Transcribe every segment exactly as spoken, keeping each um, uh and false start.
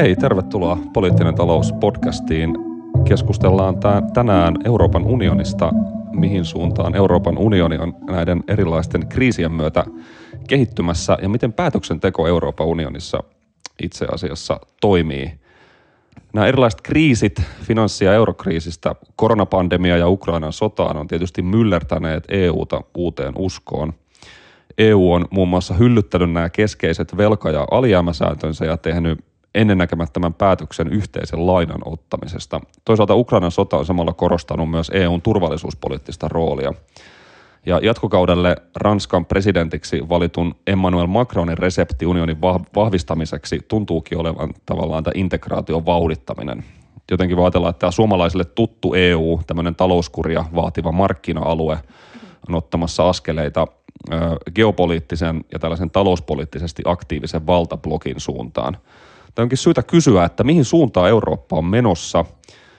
Hei, tervetuloa Poliittinen talous -podcastiin. Keskustellaan tään, tänään Euroopan unionista, mihin suuntaan Euroopan unioni on näiden erilaisten kriisien myötä kehittymässä ja miten päätöksenteko Euroopan unionissa itse asiassa toimii. Nämä erilaiset kriisit, finanssi- ja eurokriisistä, koronapandemia ja Ukrainan sotaan on tietysti myllertäneet E U:ta uuteen uskoon. E U on muun muassa hyllyttänyt nämä keskeiset velka- ja alijäämäsääntönsä ja tehnyt ennennäkemättömän päätöksen yhteisen lainan ottamisesta. Toisaalta Ukrainan sota on samalla korostanut myös E U:n turvallisuuspoliittista roolia. Ja jatkokaudelle Ranskan presidentiksi valitun Emmanuel Macronin resepti unionin vahvistamiseksi tuntuukin olevan tavallaan tämä integraation vauhdittaminen. Jotenkin ajatellaan, että tämä suomalaisille tuttu E U, tämmöinen talouskuria vaativa markkina-alue, on ottamassa askeleita geopoliittisen ja tällaisen talouspoliittisesti aktiivisen valtablokin suuntaan. Tämä onkin syytä kysyä, että mihin suuntaan Eurooppa on menossa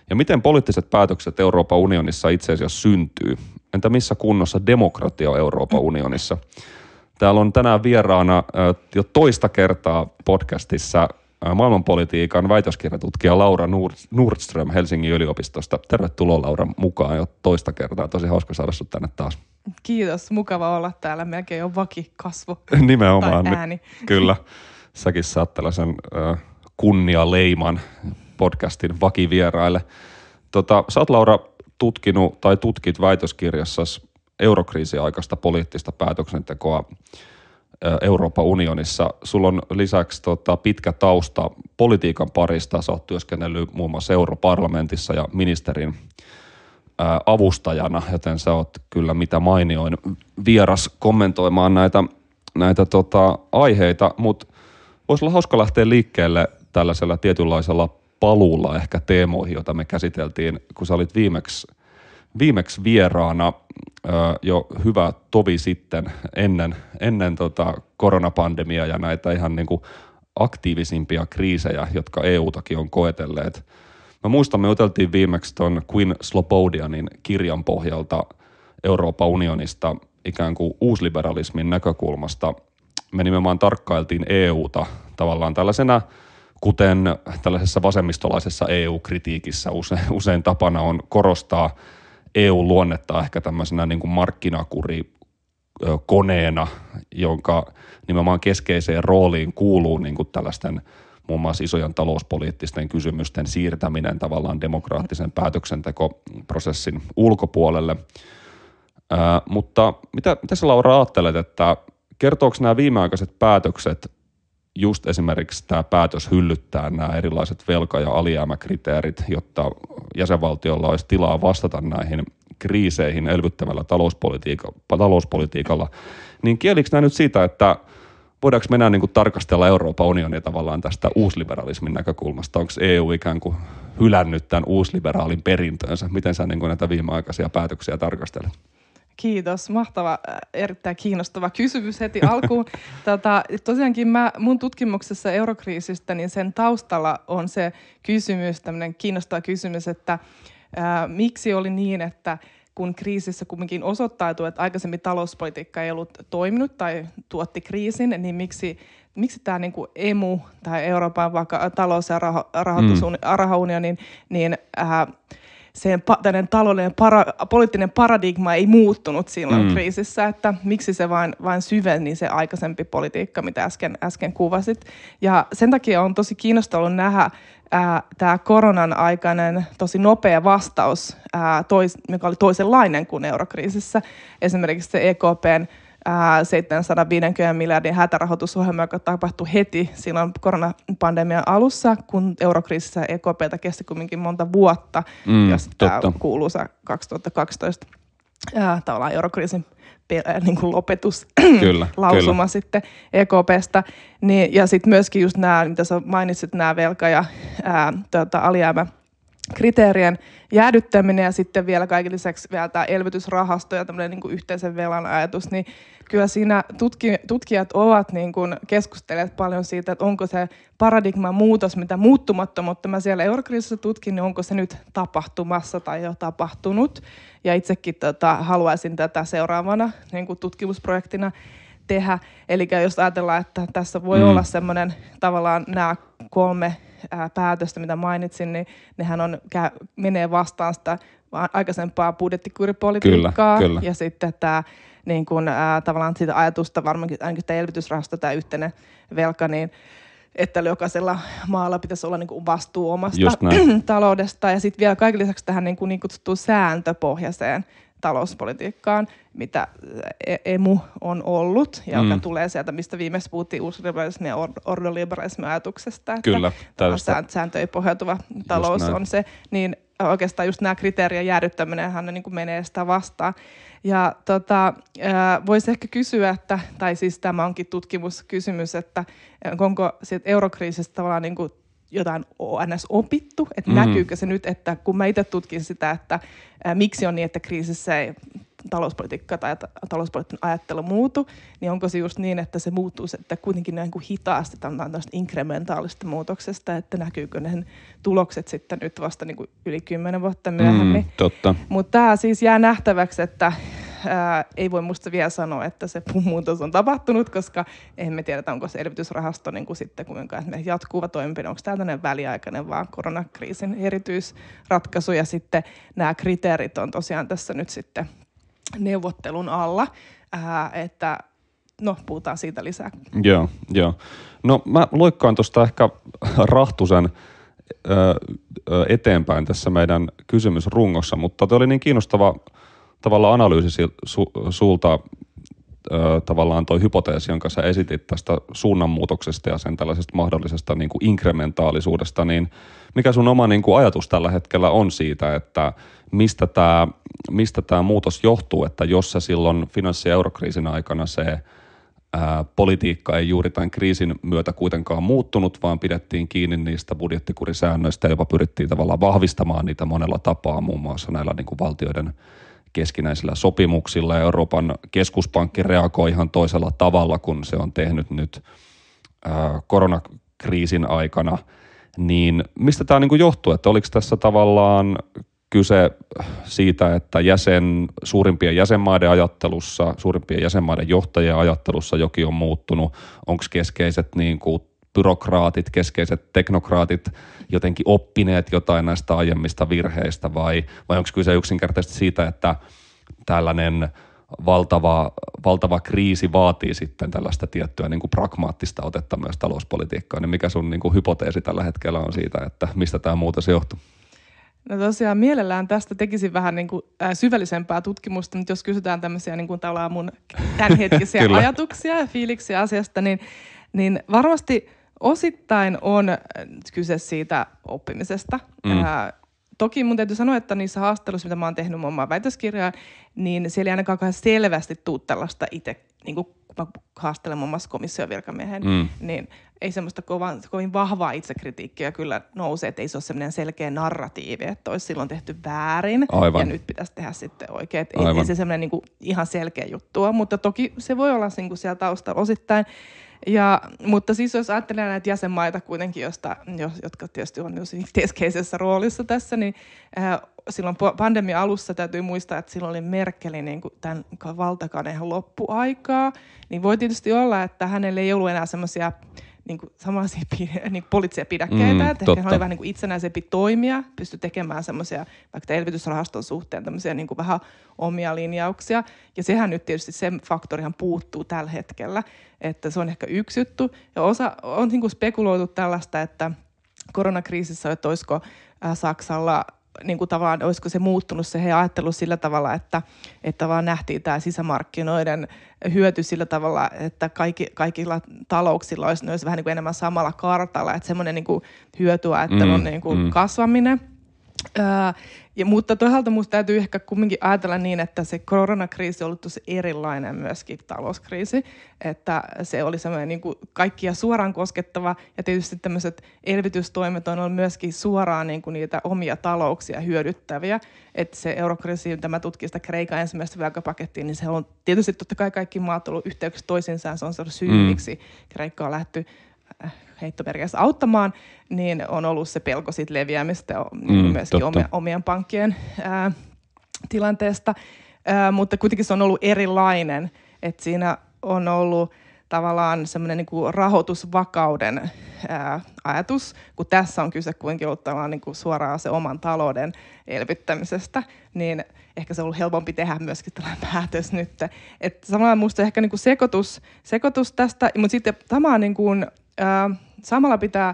ja miten poliittiset päätökset Euroopan unionissa itse asiassa syntyy. Entä missä kunnossa demokratia on Euroopan unionissa? Täällä on tänään vieraana jo toista kertaa podcastissa maailmanpolitiikan väitöskirjatutkija Laura Nordström Helsingin yliopistosta. Tervetuloa Laura mukaan jo toista kertaa. Tosi hauska saada sinut tänne taas. Kiitos. Mukava olla täällä. Melkein on vakikasvo. Nimenomaan. Tai ääni. Kyllä. Säkin saat tällaisen äh, kunnialeiman podcastin vakivieraille. Tota, sä oot Laura tutkinut tai tutkit väitöskirjassasi eurokriisiaikaista poliittista päätöksentekoa äh, Euroopan unionissa. Sulla on lisäksi tota, pitkä tausta politiikan parista. Sä oot työskennellyt muun muassa europarlamentissa ja ministerin äh, avustajana, joten sä oot kyllä mitä mainioin vieras kommentoimaan näitä, näitä tota, aiheita, mutta voisi olla hauska lähteä liikkeelle tällaisella tietynlaisella paluulla ehkä teemoihin, jota me käsiteltiin, kun sä olit viimeksi, viimeksi vieraana jo hyvä tovi sitten ennen, ennen tota koronapandemiaa ja näitä ihan niin kuin aktiivisimpia kriisejä, jotka E U-takin on koetelleet. Mä muistan, me oteltiin viimeksi ton Quinn Slobodianin kirjan pohjalta Euroopan unionista ikään kuin uusliberalismin näkökulmasta. Me nimenomaan tarkkailtiin E U:ta tavallaan tällaisena, kuten tällaisessa vasemmistolaisessa E U-kritiikissä usein, usein tapana on korostaa E U-luonnetta ehkä tämmöisenä niin kuin markkinakuri-koneena, jonka nimenomaan keskeiseen rooliin kuuluu niin kuin tällaisten muun muassa isojen talouspoliittisten kysymysten siirtäminen tavallaan demokraattisen päätöksentekoprosessin ulkopuolelle. Ää, mutta mitä, mitä sä Laura ajattelet, että kertooko nämä viimeaikaiset päätökset, just esimerkiksi tämä päätös hyllyttää nämä erilaiset velka- ja alijäämäkriteerit, jotta jäsenvaltiolla olisi tilaa vastata näihin kriiseihin elvyttävällä talouspolitiika- talouspolitiikalla, niin kielikö nämä nyt siitä, että voidaanko mennä niin kuin tarkastella Euroopan unionia tavallaan tästä uusliberalismin näkökulmasta? Onko E U ikään kuin hylännyt tämän uusliberaalin perintöönsä? Miten sä niin kuin näitä viimeaikaisia päätöksiä tarkastelet? Kiitos. Mahtava, erittäin kiinnostava kysymys heti alkuun. Tätä, tosiaankin mä, mun tutkimuksessa eurokriisistä, niin sen taustalla on se kysymys, tämmöinen kiinnostava kysymys, että ää, miksi oli niin, että kun kriisissä kumminkin osoittautui, että aikaisemmin talouspolitiikka ei ollut toiminut tai tuotti kriisin, niin miksi, miksi tämä niin kuin E M U tai Euroopan vaka- talous- ja raho- rahoitusunioni, mm. niin... Ää, se tällainen taloudellinen para, poliittinen paradigma ei muuttunut silloin mm. kriisissä, että miksi se vain, vain syveni se aikaisempi politiikka, mitä äsken, äsken kuvasit. Ja sen takia on tosi kiinnostavaa nähdä ää, tämä koronan aikainen tosi nopea vastaus, ää, tois, joka oli toisenlainen kuin eurokriisissä. Esimerkiksi se E K P:n ää, seitsemänsataaviisikymmentä miljardin hätärahoitusohjelma, joka tapahtui heti silloin koronapandemian alussa, kun eurokriisissä E K P:ltä kesti kumminkin monta vuotta, mm, jos tämä kuuluisa kaksituhattakaksitoista ää, tavallaan eurokriisin niin lopetus lausuma sitten E K P:stä. Niin, ja sitten myöskin just nämä, mitä sä mainitsit, nämä velka- ja ää, tuota, alijäämä kriteerien jäädyttäminen ja sitten vielä kaiken lisäksi vielä tämä elvytysrahasto ja tämmöinen niin kuin yhteisen velan ajatus, niin kyllä siinä tutki, tutkijat ovat niin kuin keskustelleet paljon siitä, että onko se paradigman muutos, mitä muuttumattomuutta mä siellä eurokriisissä tutkin, niin onko se nyt tapahtumassa tai jo tapahtunut. Ja itsekin tota, haluaisin tätä seuraavana niin kuin tutkimusprojektina tehdä. Eli jos ajatellaan, että tässä voi mm. olla semmoinen tavallaan nämä kolme ää, päätöstä, mitä mainitsin, niin nehän on, kä- menee vastaan sitä aikaisempaa budjettikuripolitiikkaa. Kyllä, kyllä. Ja sitten tämä niin kun, ää, tavallaan siitä ajatusta, varmaankin ainakin tämä elvytysrahasto, tämä yhteinen velka, niin että jokaisella maalla pitäisi olla niin kuin vastuu omasta taloudesta. Ja sitten vielä kaiken lisäksi tähän niin kuin niin kutsuttuun sääntöpohjaiseen talouspolitiikkaan, mitä E M U on ollut, ja mm. joka tulee sieltä, mistä viimeksi puhuttiin uusliberalismin ja ordoliberalismin ajatuksesta, että kyllä, sääntöihin pohjautuva talous on se, niin oikeastaan just nämä kriteerien jäädyttäminenhän ne niin kuin menee sitä vastaan. Ja tota, voisi ehkä kysyä, että, tai siis tämä onkin tutkimuskysymys, että onko siitä eurokriisistä tavallaan niin kuin jotain aina opittu, että mm-hmm. näkyykö se nyt, että kun mä itse tutkin sitä, että ää, miksi on niin, että kriisissä ei talouspolitiikka tai ta- talouspoliittinen ajattelu muutu, niin onko se just niin, että se muuttuu, että kuitenkin näin kuin hitaasti tällaista inkrementaalista muutoksesta, että näkyykö ne tulokset sitten nyt vasta niin kuin yli kymmenen vuotta myöhemmin. Mm, totta. Mutta tämä siis jää nähtäväksi, että Ää, ei voi musta vielä sanoa, että se muutos on tapahtunut, koska eihän me tiedetä, onko se elvytysrahasto niin kuin sitten kuinka jatkuva toimenpide, onko tämä tämmöinen väliaikainen vaan koronakriisin erityisratkaisu, ja sitten nämä kriteerit on tosiaan tässä nyt sitten neuvottelun alla, ää, että no puhutaan siitä lisää. Joo, joo. No mä loikkaan tuosta ehkä Rahtusen ää, eteenpäin tässä meidän kysymysrungossa, mutta tämä oli niin kiinnostava tavallaan analyysi su- sulta ö, tavallaan toi hypoteesi, jonka sä esitit tästä suunnanmuutoksesta ja sen tällaisesta mahdollisesta niin kuin inkrementaalisuudesta, niin mikä sun oma niin kuin ajatus tällä hetkellä on siitä, että mistä tämä mistä tämä muutos johtuu, että jos se silloin finanssi- ja eurokriisin aikana se ö, politiikka ei juuri tämän kriisin myötä kuitenkaan muuttunut, vaan pidettiin kiinni niistä budjettikurisäännöistä ja jopa pyrittiin tavallaan vahvistamaan niitä monella tapaa, muun muassa näillä niin kuin valtioiden keskinäisillä sopimuksilla. Euroopan keskuspankki reagoi ihan toisella tavalla, kun se on tehnyt nyt ää, koronakriisin aikana. Niin mistä tämä niinku johtuu? Että oliko tässä tavallaan kyse siitä, että jäsen, suurimpien jäsenmaiden ajattelussa, suurimpien jäsenmaiden johtajien ajattelussa jokin on muuttunut? Onko keskeiset niinku byrokraatit, keskeiset teknokraatit jotenkin oppineet jotain näistä aiemmista virheistä, vai, vai onko kyse yksinkertaisesti siitä, että tällainen valtava, valtava kriisi vaatii sitten tällaista tiettyä niin kuin pragmaattista otetta myös talouspolitiikkaan, niin mikä sun niin kuin hypoteesi tällä hetkellä on siitä, että mistä tämä muutos johtuu? No tosiaan mielellään tästä tekisin vähän niin kuin syvällisempää tutkimusta, mutta jos kysytään tämmöisiä niin kuin tavallaan mun tämänhetkisiä ajatuksia ja fiiliksiä asiasta, niin, niin varmasti osittain on kyse siitä oppimisesta. Mm. Ää, toki mun täytyy sanoa, että niissä haastatteluissa, mitä mä oon tehnyt mun omaa väitöskirjaan, niin siellä ei ainakaan selvästi tule tällaista itse, niin kuin mä haastelen muun muassa komission virkamiehen, mm. niin ei semmoista kovan, kovin vahvaa itsekritiikkiä kyllä nouse, että ei se ole semmoinen selkeä narratiivi, että olisi silloin tehty väärin. Aivan. Ja nyt pitäisi tehdä sitten oikein. Ei, ei se semmoinen niin kuin ihan selkeä juttua, mutta toki se voi olla niin kuin siellä taustalla osittain. Ja, mutta siis jos ajattelee näitä jäsenmaita kuitenkin, josta, jotka tietysti on keskeisessä roolissa tässä, niin äh, silloin pandemian alussa täytyy muistaa, että silloin oli Merkelin niin kuin tämän valtakauden loppuaikaa, niin voi tietysti olla, että hänellä ei ollut enää semmoisia niin kuin samaisia niin kuin poliittisia pidäkkeitä, mm, että totta. Hän oli vähän niin kuin itsenäisempi toimija, pystyi tekemään semmoisia vaikka elvytysrahaston suhteen tämmöisiä niin kuin vähän omia linjauksia. Ja sehän nyt tietysti sen faktorihan puuttuu tällä hetkellä, että se on ehkä yksi juttu. Ja osa on niin kuin spekuloitu tällaista, että koronakriisissä, että olisiko Saksalla niin kuin tavallaan olisiko se muuttunut se he ajattelu sillä tavalla, että, että vaan nähtiin tämä sisämarkkinoiden hyöty sillä tavalla, että kaikki, kaikilla talouksilla olisi, olisi vähän niin kuin enemmän samalla kartalla, että semmoinen niin kuin hyötyä, että mm, on niin kuin mm. kasvaminen. Ää, ja, mutta toisaalta minusta täytyy ehkä kumminkin ajatella niin, että se koronakriisi on ollut tosi erilainen myöskin talouskriisi, että se oli semmoinen niin kuin kaikkia suoraan koskettava, ja tietysti tämmöiset elvytystoimet on ollut myöskin suoraan niin kuin niitä omia talouksia hyödyttäviä, että se eurokriisi, mitä mä tutkin sitä Kreikan ensimmäistä velkapakettiin, niin se on tietysti totta kai kaikki maat ollut yhteyksissä toisiinsa, se on saanut syy, miksi mm. Kreikka on lähty heittomerkeissä auttamaan, niin on ollut se pelko siitä leviämistä mm, myöskin omien, omien pankkien ää, tilanteesta. Ää, mutta kuitenkin se on ollut erilainen, että siinä on ollut tavallaan semmoinen niin kuin rahoitusvakauden ää, ajatus, kun tässä on kyse kuitenkin ollut niin kuin suoraan se oman talouden elvyttämisestä, niin ehkä se on ollut helpompi tehdä myöskin tällainen päätös nyt. Että samalla minusta ehkä niin kuin sekoitus, sekoitus tästä, mutta sitten tämä niin kuin, ää, samalla pitää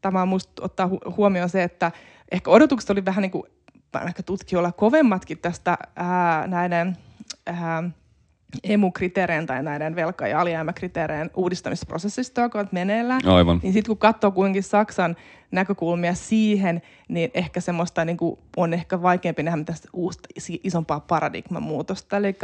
tämä minusta ottaa huomioon se, että ehkä odotukset oli vähän niin kuin ehkä tutkijoilla kovemmatkin tästä ää, näiden... Ää, E M U-kriteereen tai näiden velka- ja alijäämäkriteereen uudistamisprosessista, joka on meneillään. Aivan. Niin sitten kun katsoo kuitenkin Saksan näkökulmia siihen, niin ehkä semmoista niin kuin on ehkä vaikeampi nähdä tästä uusta isompaa paradigman muutosta. Eli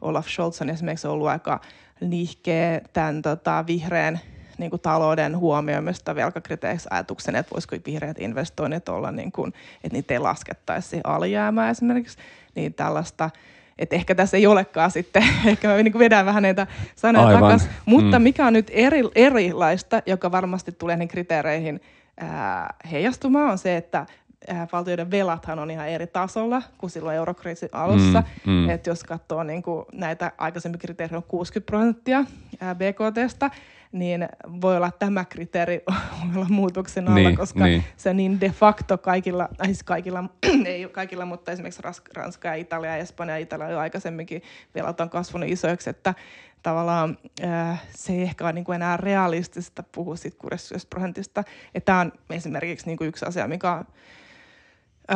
Olaf Scholz on esimerkiksi ollut aika nihkeä tämän tota, vihreän niin kuin talouden huomioimista velkakriteeriksi ajatuksen, että voisiko vihreät investoinnit olla, niin kuin, että niitä ei laskettaisi alijäämää esimerkiksi, niin tällaista. Että ehkä tässä ei olekaan sitten, ehkä mä niin vedän vähän näitä sanoja takaisin. Mutta mm. mikä on nyt eri, erilaista, joka varmasti tulee niin kriteereihin ää, heijastumaan, on se, että ää, valtioiden velathan on ihan eri tasolla kuin silloin eurokriisin alussa. Mm. Mm. Että jos katsoo niin näitä aikaisempia kriteerejä on kuusikymmentä prosenttia ää, B K T:stä, niin voi olla tämä kriteeri voi olla muutoksen alla, niin, koska niin. se niin de facto kaikilla, siis kaikilla, ei kaikilla, mutta esimerkiksi Ranska ja Italia ja Espanja ja Italia jo aikaisemminkin velat on kasvanut isoiksi, että tavallaan äh, se ei ehkä ole niin kuin enää realistista puhua siitä kuusikymmentä prosentista. Tämä on esimerkiksi niin kuin yksi asia, mikä on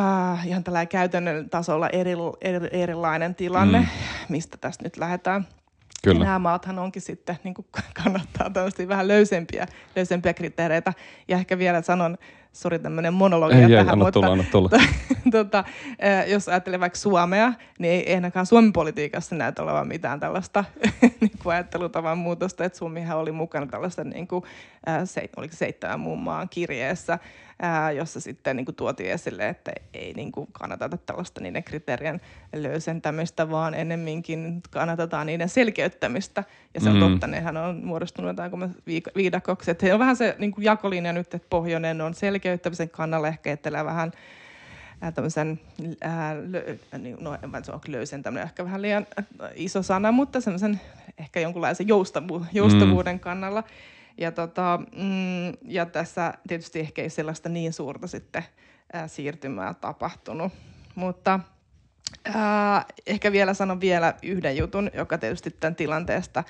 äh, ihan tällä käytännön tasolla eri, eri, erilainen tilanne, mm. mistä tästä nyt lähdetään. Kyllä. Nämä maathan onkin sitten, niin kuin kannattaa tämmöisiä vähän löysempiä, löysempiä kriteereitä. Ja ehkä vielä sanon, sori tämmöinen monologia ei, tähän, ei, anna tulla, mutta anna t- tota, jos ajattelee vaikka Suomea, niin ei ainakaan Suomen politiikassa näytä olevan mitään tällaista niin kuin ajattelutavan muutosta. Että Suomihan oli mukana tällaista, niin kuin, se, oliko seitsemän muun maan kirjeessä, ää, jossa sitten niin kuin tuotiin esille, että ei niin kuin kannateta tällaista niiden kriteerien löysentämistä, vaan ennemminkin kannatetaan niiden selkeyttämistä. Ja se on mm. totta, nehän on muodostunut viik- viidakoksi. Että on vähän se niin kuin jakolinja nyt, että pohjoinen on selkeä. Selkeyttämisen kannalla ehkä etelä vähän äh, tämmöisen, äh, lö, no se on löysentäminen ehkä vähän liian äh, iso sana, mutta semmoisen ehkä jonkunlaisen joustavu, joustavuuden mm. kannalla. Ja, tota, mm, ja tässä tietysti ehkä ei sellaista niin suurta sitten äh, siirtymää tapahtunut, mutta äh, ehkä vielä sanon vielä yhden jutun, joka tietysti tämän tilanteesta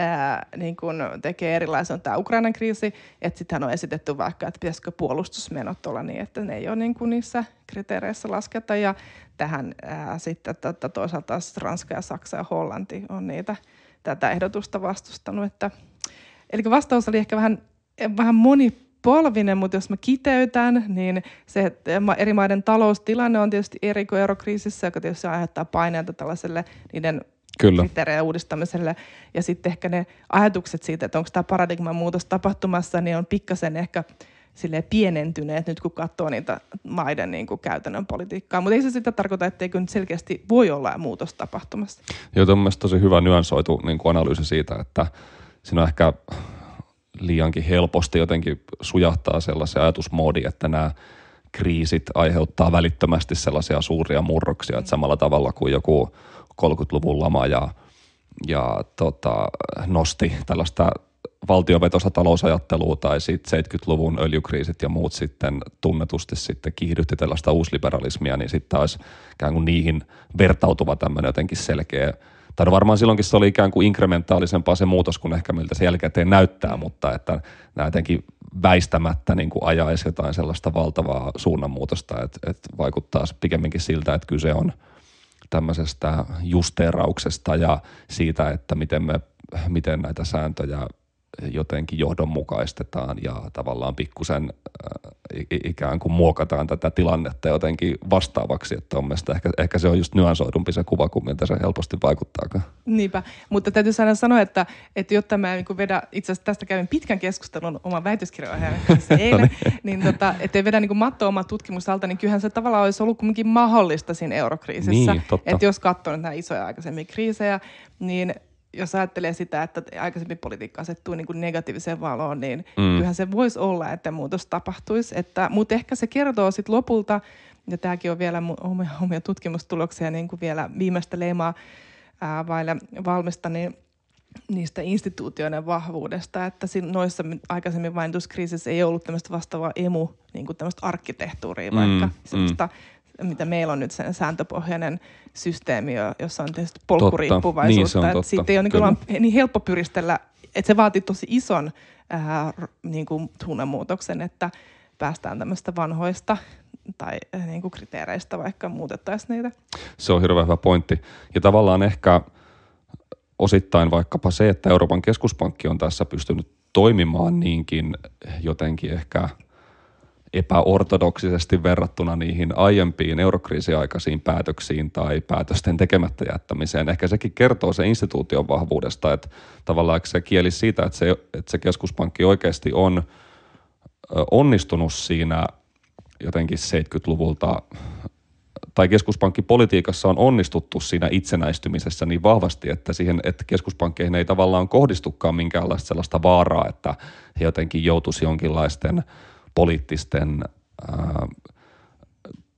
Ää, niin kun tekee erilaisen tämä Ukrainan kriisi, että sittenhän on esitetty vaikka, että pitäisikö puolustusmenot olla niin, että ne ei ole niin kuin niissä kriteereissä lasketa, ja tähän ää, sitten että toisaalta Ranska ja Saksa ja Hollanti on niitä tätä ehdotusta vastustanut. Että, eli vastaus oli ehkä vähän, vähän monipolvinen, mutta jos mä kiteytän, niin se, että eri maiden taloustilanne on tietysti eri kuin eurokriisissä, joka tietysti aiheuttaa paineita tällaiselle niiden Kyllä. kriteerejä uudistamiselle. Ja sitten ehkä ne ajatukset siitä, että onko tämä paradigman muutos tapahtumassa, niin on pikkasen ehkä silleen pienentyneet nyt, kun katsoo niitä maiden niin kuin käytännön politiikkaa. Mutta ei se sitä tarkoita, etteikö nyt selkeästi voi olla muutos tapahtumassa. Joo, tämä on mielestäni tosi hyvä nyansoitu niin kuin analyysi siitä, että siinä on ehkä liiankin helposti jotenkin sujahtaa sellaisen ajatusmoodi, että nämä kriisit aiheuttaa välittömästi sellaisia suuria murroksia, mm. että samalla tavalla kuin joku kolmekymmentäluvun lama ja, ja tota, nosti tällaista valtiovetosta talousajattelua tai sitten seitsemänkymmentäluvun öljykriisit ja muut sitten tunnetusti sitten kiihdytti tällaista uusliberalismia, niin sitten taas ikään kuin niihin vertautuva tämmöinen jotenkin selkeä. Tai varmaan silloinkin se oli ikään kuin inkrementaalisempaa se muutos kuin ehkä miltä se jälkikäteen näyttää, mutta että nämä jotenkin väistämättä niin kuin ajaisi jotain sellaista valtavaa suunnanmuutosta, että, että vaikuttaa pikemminkin siltä, että kyse on tämmöisestä justeerauksesta ja siitä, että miten, me, miten näitä sääntöjä jotenkin johdonmukaistetaan ja tavallaan pikkusen äh, ikään kuin muokataan tätä tilannetta jotenkin vastaavaksi, että on mielestäni ehkä, ehkä se on just nyansoidumpi se kuva kuin miltä se helposti vaikuttaakaan. Niinpä, mutta täytyy aina sanoa, että, että jotta mä niin vedän, itse asiassa tästä kävin pitkän keskustelun oman väitöskirjaohjaajan kanssa eilen, niin tota, ettei vedä niin mattoa omaa tutkimusalta, niin kyllähän se tavallaan olisi ollut kumminkin mahdollista siinä eurokriisissä, niin, että jos katsoo näitä isoja aikaisemmia kriisejä, niin jos ajattelee sitä, että aikaisemmin politiikka asettuu niin kuin negatiiviseen valoon, niin mm. kyllähän se voisi olla, että muutos tapahtuisi. Että, mutta ehkä se kertoo sitten lopulta, ja tämäkin on vielä omia, omia tutkimustuloksia, niin kuin vielä viimeistä leimaa ää, vaille valmista, niin niistä instituutioiden vahvuudesta, että noissa aikaisemmin vainotuskriisissä ei ollut tämmöistä vastaavaa emu, niin kuin tämmöistä arkkitehtuuria vaikka, mm, semmoista, mm. mitä meillä on nyt sen sääntöpohjainen systeemi, jossa on tietysti polkuriippuvaisuutta. Niin, että siitä ei ole kyllä. niin helppo pyristellä, että se vaatii tosi ison ää, niin kuin suunnanmuutoksen, että päästään tämmöistä vanhoista tai niin kuin kriteereistä vaikka muutettaisiin niitä. Se on hirveän hyvä pointti. Ja tavallaan ehkä osittain vaikkapa se, että Euroopan keskuspankki on tässä pystynyt toimimaan niinkin jotenkin ehkä epäortodoksisesti verrattuna niihin aiempiin eurokriisiaikaisiin päätöksiin tai päätösten tekemättä jättämiseen. Ehkä sekin kertoo se instituution vahvuudesta, että tavallaan se kieli siitä, että se, että se keskuspankki oikeasti on onnistunut siinä jotenkin seitsemänkymmentäluvulta tai keskuspankkipolitiikassa on onnistuttu siinä itsenäistymisessä niin vahvasti, että siihen, että keskuspankkeihin ei tavallaan kohdistukaan minkäänlaista sellaista vaaraa, että he jotenkin joutuisi jonkinlaisten poliittisten, ää,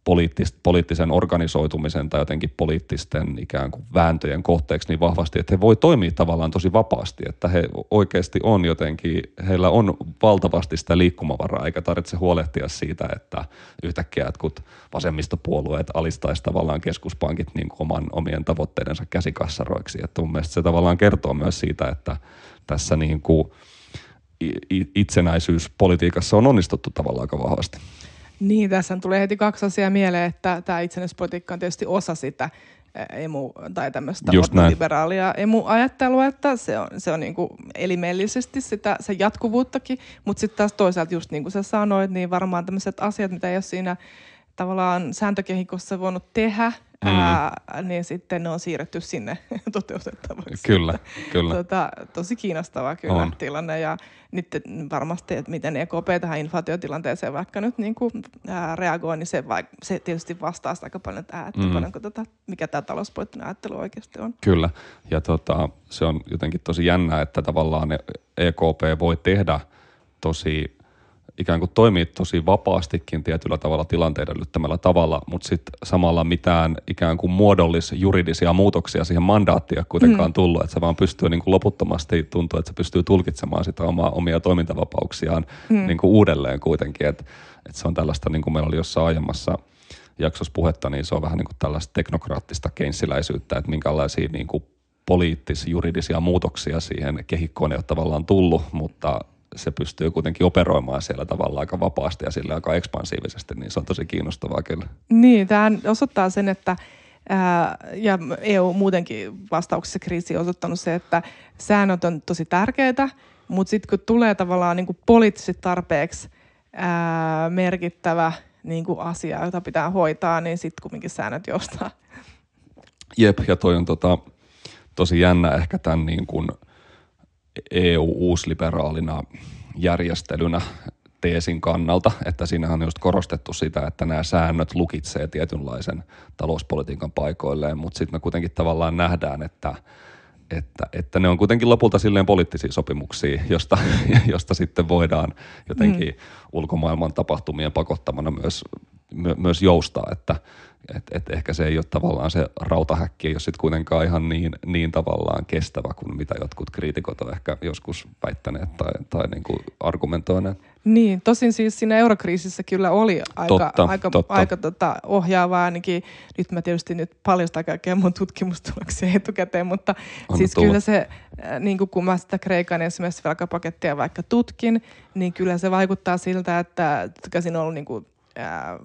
poliittis, poliittisen organisoitumisen tai jotenkin poliittisten ikään kuin vääntöjen kohteeksi niin vahvasti, että he voi toimia tavallaan tosi vapaasti, että he oikeasti on jotenkin, heillä on valtavasti sitä liikkumavaraa, eikä tarvitse huolehtia siitä, että yhtäkkiä jotkut vasemmistopuolueet alistaisi tavallaan keskuspankit niin kuin oman, omien tavoitteidensa käsikassaroiksi, että mun mielestä se tavallaan kertoo myös siitä, että tässä niin kuin itsenäisyyspolitiikassa on onnistuttu tavallaan aika vahvasti. Niin, tässä tulee heti kaksi asiaa mieleen, että tämä itsenäisyyspolitiikka on tietysti osa sitä emu, tai tämmöistä liberaalia emu-ajattelua, että se on, se on niin kuin elimellisesti sitä, se jatkuvuuttakin, mutta sitten taas toisaalta just niin kuin sä sanoit, niin varmaan tämmöiset asiat, mitä ei ole siinä tavallaan sääntökehikossa voinut tehdä, Mm. Ää, niin sitten ne on siirretty sinne toteutettavaksi. Kyllä, kyllä. Tota, tosi kiinnostava kyllä on tilanne ja nyt varmasti, että miten E K P tähän inflaatiotilanteeseen vaikka nyt niin kuin, ää, reagoi, niin se, vaik- se tietysti vastaa sitä aika paljon, että, ää, että mm. paljonko tota, mikä tämä talouspoliittinen ajattelu oikeasti on. Kyllä, ja tota, se on jotenkin tosi jännää, että tavallaan E K P voi tehdä tosi ikään kuin toimii tosi vapaastikin tietyllä tavalla tilanteiden lyttämällä tavalla, mutta sitten samalla mitään ikään kuin muodollis-juridisia muutoksia siihen mandaattiin ei kuitenkaan mm. tullut, että se vaan pystyy niin kuin loputtomasti, tuntuu, että se pystyy tulkitsemaan sitä omaa, omia toimintavapauksiaan mm. niin kuin uudelleen kuitenkin, että et se on tällaista, niin kuin meillä oli jossain aiemmassa jaksossa puhetta, niin se on vähän niin kuin tällaista teknokraattista keinsiläisyyttä, että minkälaisia niin kuin poliittis-juridisia muutoksia siihen kehikkoon ei ole tavallaan tullut, mutta se pystyy kuitenkin operoimaan siellä tavallaan aika vapaasti ja sillä aika ekspansiivisesti, niin se on tosi kiinnostavaa kyllä. Niin, tämä osoittaa sen, että ää, ja E U muutenkin vastauksessa kriisiin on osoittanut se, että säännöt on tosi tärkeitä, mutta sitten kun tulee tavallaan niin kuin poliittisesti tarpeeksi ää, merkittävä niin kuin asia, jota pitää hoitaa, niin sitten kumminkin säännöt joustaa. Jep, ja toi on tota, tosi jännä ehkä tämän niin kuin E U-uusliberaalina järjestelynä teesin kannalta, että siinähän on just korostettu sitä, että nämä säännöt lukitsee tietynlaisen talouspolitiikan paikoilleen, mutta sitten me kuitenkin tavallaan nähdään, että, että, että ne on kuitenkin lopulta silleen poliittisia sopimuksia, josta, josta sitten voidaan jotenkin mm. ulkomaailman tapahtumien pakottamana myös, my, myös joustaa, että Et, et ehkä se ei ole tavallaan se rautahäkki, ei ole sitten kuitenkaan ihan niin, niin tavallaan kestävä kuin mitä jotkut kriitikot on ehkä joskus väittäneet tai, tai niin kuin argumentoineet. Niin, tosin siis siinä eurokriisissä kyllä oli aika, totta, aika, totta. aika tota, ohjaavaa ainakin. Nyt mä tietysti nyt paljastan kaikkea mun tutkimustuloksia etukäteen, mutta Anna siis tulla. Kyllä se, niin kuin kun mä sitä Kreikan ensimmäistä velkapakettia vaikka tutkin, niin kyllä se vaikuttaa siltä, että siinä on ollut niin kuin Ää,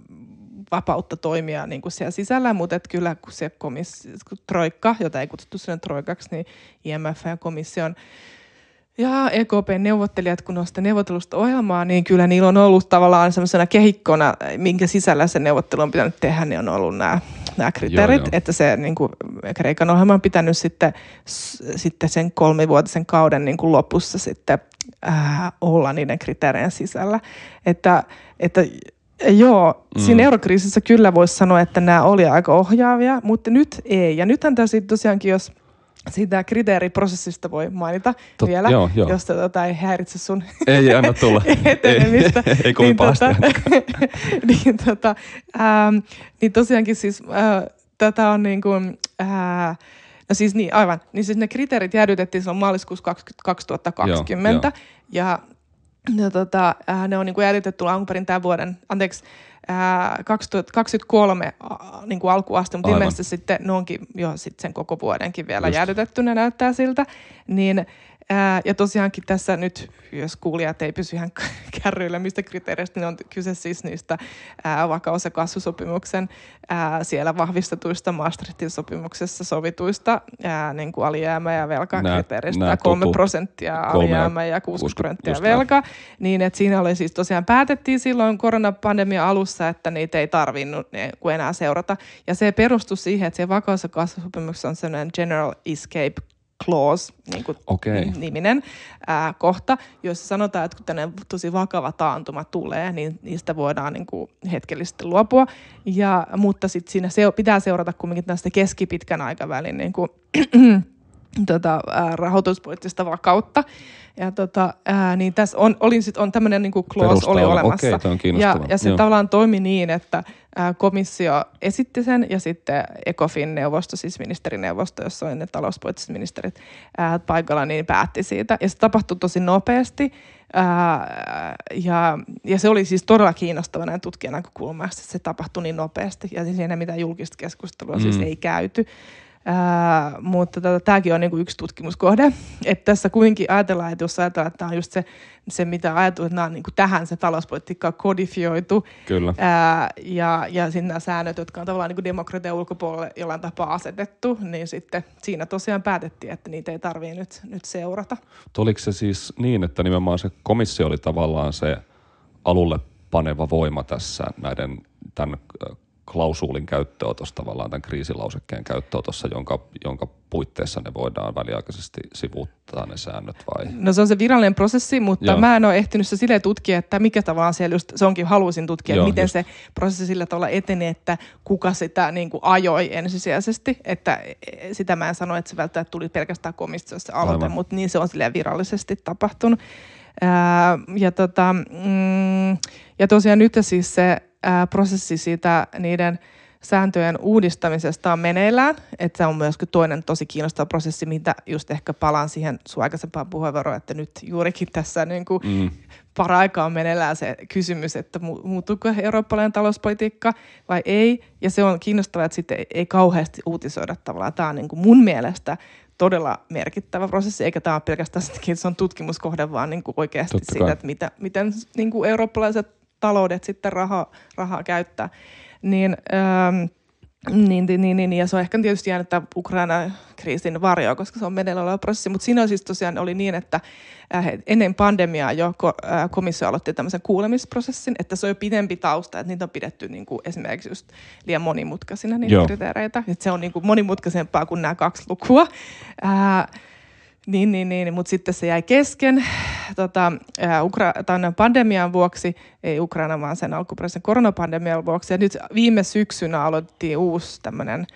vapautta toimia niin kuin siellä sisällä, mutta et kyllä kun se komissi, kun troikka, jota ei kutsuttu sinne troikaksi, niin I M F ja komission ja E K P-neuvottelijat, kun on sitä neuvottelusta ohjelmaa, niin kyllä niillä on ollut tavallaan sellaisena kehikkona, minkä sisällä se neuvottelu on pitänyt tehdä, niin on ollut nämä, nämä kriteerit, joo, joo. että se niin kuin Kreikan ohjelma on pitänyt sitten, sitten sen kolmivuotisen kauden niin kuin lopussa sitten ää, olla niiden kriteerien sisällä, että, että Joo, siinä mm. eurokriisissä kyllä voisi sanoa, että nämä oli aika ohjaavia, mutta nyt ei. Ja nythän tässä tosiaankin, jos siitä kriteeriprosessista voi mainita Tot, vielä, joo, joo. jos tota, ei häiritse sun ei, anna tulla. etenemistä. Ei, ei, ei kovin niin, pahasti. Tota, niin, tota, ähm, niin tosiaankin siis äh, tätä on niin kuin... Äh, No siis niin, aivan. Niin siis ne kriteerit jäädytettiin silloin maaliskuussa kaksituhattakaksikymmentä. Joo, ja no, tota, ne on niin kuin jäädytetty alun perin tämän vuoden, anteeksi, kaksituhattakaksikymmentäkolme niin kuin alkuasti, mutta aivan, ilmeisesti sitten ne onkin jo sitten sen koko vuodenkin vielä just jäädytetty, ne näyttää siltä. Niin, ää, ja tosiaankin tässä nyt, jos kuulijat ei pysy ihan kärryillä, mistä kriteereistä, niin on kyse siis niistä ää, vakaus- ja kasvusopimuksen ää, siellä vahvistetuista Maastrichtin sopimuksessa sovituista ää, niin kuin alijäämä- ja velkakriteereistä. Nää, kolme prosenttia alijäämä ja kuusikymmentä prosenttia velka. Niin, että siinä oli siis tosiaan päätettiin silloin koronapandemian alussa, että niitä ei tarvinnut enää seurata. Ja se perustui siihen, että se vakaus- ja kasvusopimuksessa on sellainen general escape clause niin kuin okay. niminen ää, kohta, jossa sanotaan, että kun tämmöinen tosi vakava taantuma tulee, niin niistä voidaan niin kuin hetkellisesti luopua. Ja, mutta sitten siinä se, pitää seurata kumminkin tällaista keskipitkän aikavälin niin kuin tota, rahoituspoliittista vakautta. Ja tota, ää, niin tässä on, oli sit, on tämmöinen niin kuin clause oli olemassa. Okei, tämä on kiinnostavaa. Ja, ja se joo. tavallaan toimi niin, että ää, komissio esitti sen ja sitten ECOFIN-neuvosto, siis ministerineuvosto, jossa oli ne talouspoliittiset ministerit ää, paikalla, niin päätti siitä. Ja se tapahtui tosi nopeasti. Ää, ja, ja se oli siis todella kiinnostava näin tutkijan näkökulmasta. Se tapahtui niin nopeasti ja siinä mitään julkista keskustelua mm. siis ei käyty. Äh, mutta tätä, tämäkin on niinku yksi tutkimuskohde, että tässä kuitenkin ajatellaan, että jos ajatellaan, että tämä on just se, se mitä ajatellaan, että nämä on niinku tähän se talouspolitiikka kodifioitu. Kyllä. Äh, ja, ja sitten nämä säännöt, jotka on tavallaan niinku demokratian ulkopuolelle jollain tapaa asetettu, niin sitten siinä tosiaan päätettiin, että niitä ei tarvitse nyt, nyt seurata. Oliko se siis niin, että nimenomaan se komissio oli tavallaan se alulle paneva voima tässä näiden tämän klausuulin käyttöönotossa, tavallaan tämän kriisilausekkeen käyttöönotossa, jonka, jonka puitteissa ne voidaan väliaikaisesti sivuuttaa ne säännöt vai? No se on se virallinen prosessi, mutta joo. mä en ole ehtinyt se silleen tutkia, että mikä tavallaan siellä just, se onkin haluaisin tutkia, joo, miten just se prosessi sillä tavalla eteni, että kuka sitä niin kuin ajoi ensisijaisesti, että sitä mä en sano, että se välttämättä tuli pelkästään komissiossa aloite, mutta niin se on silleen virallisesti tapahtunut. Ää, ja, tota, mm, ja tosiaan nyt siis se Ää, prosessi siitä niiden sääntöjen uudistamisesta on meneillään. Että se on myöskin toinen tosi kiinnostava prosessi, mitä just ehkä palaan siihen sun aikaisempaan puheenvuoroon, että nyt juurikin tässä niin kuin mm. paraikaa on meneillään se kysymys, että muuttuuko eurooppalainen talouspolitiikka vai ei. Ja se on kiinnostavaa, että sitten ei, ei kauheasti uutisoida tavallaan. Tämä on niin kuin mun mielestä todella merkittävä prosessi, eikä tämä ole pelkästään sittenkin, se on tutkimuskohde, vaan niin kuin oikeasti siitä, että mitä, miten niin kuin eurooppalaiset taloudet sitten rahaa, rahaa käyttää, niin, ähm, niin, niin, niin, ja se on ehkä tietysti jäänyt tämän Ukraina-kriisin varjoon, koska se on meneillä oleva prosessi, mutta siinä siis tosiaan oli niin, että ennen pandemiaa jo komissio aloitti tämmöisen kuulemisprosessin, että se on jo pidempi tausta, että niitä on pidetty niin kuin esimerkiksi just liian monimutkaisina niitä joo. kriteereitä, että se on niin kuin monimutkaisempaa kuin nämä kaksi lukua. Äh, Niin, niin, niin, mutta sitten se jäi kesken tota, Ukra- pandemian vuoksi, ei Ukraina vaan sen alkuperäisen koronapandemian vuoksi. Ja nyt viime syksynä aloitettiin uusi tämmöinen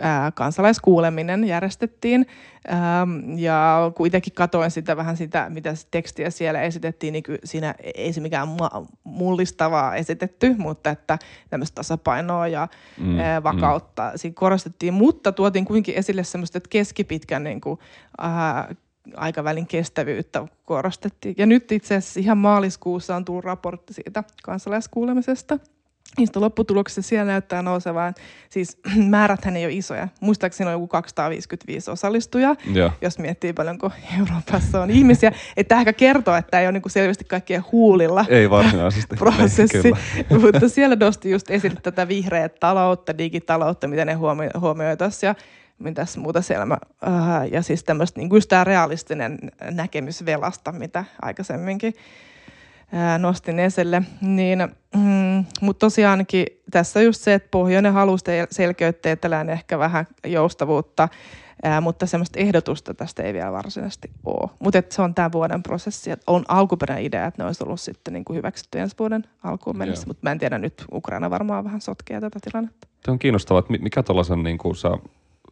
ää, kansalaiskuuleminen, järjestettiin. Ää, ja kuitenkin katoin sitä vähän sitä, mitä tekstiä siellä esitettiin, niin siinä ei se mikään mullistavaa esitetty, mutta että tämmöistä tasapainoa ja mm, ää, vakautta mm. siinä korostettiin. Mutta tuotiin kuitenkin esille semmoista, että keskipitkän niin kuin, ää, aikavälin kestävyyttä korostettiin. Ja nyt itse asiassa ihan maaliskuussa on tullut raportti siitä kansalaiskuulemisesta. Niistä lopputuloksessa siellä näyttää nousevaa. Siis määräthän ei ole isoja. Muistaakseni on joku kaksisataaviisikymmentäviisi osallistujaa, ja jos miettii paljonko Euroopassa on ihmisiä. Että ehkä kertoo, että ei ole niinku selvästi kaikkien huulilla ei varsinaisesti prosessi. Ei, mutta siellä nosti just esille tätä vihreää taloutta, digitaloutta, mitä ne huomio- huomioitaisiin. Mitäs muuta siellä mä, äh, ja siis tämmöistä niin kuin tämä realistinen näkemys velasta, mitä aikaisemminkin äh, nostin esille. Niin, mm, mutta tosiaankin tässä just se, että pohjoinen halusi selkeyttä, etelään ehkä vähän joustavuutta, äh, mutta semmoista ehdotusta tästä ei vielä varsinaisesti ole. Mutta se on tämän vuoden prosessi, että on alkuperäinen idea, että ne olisi ollut sitten niin kuin hyväksytty ensi vuoden alkuun mennessä, mutta mä en tiedä nyt, Ukraina varmaan vähän sotkee tätä tilannetta. Tämä on kiinnostavaa, että mikä tuollaisen niin kuin saa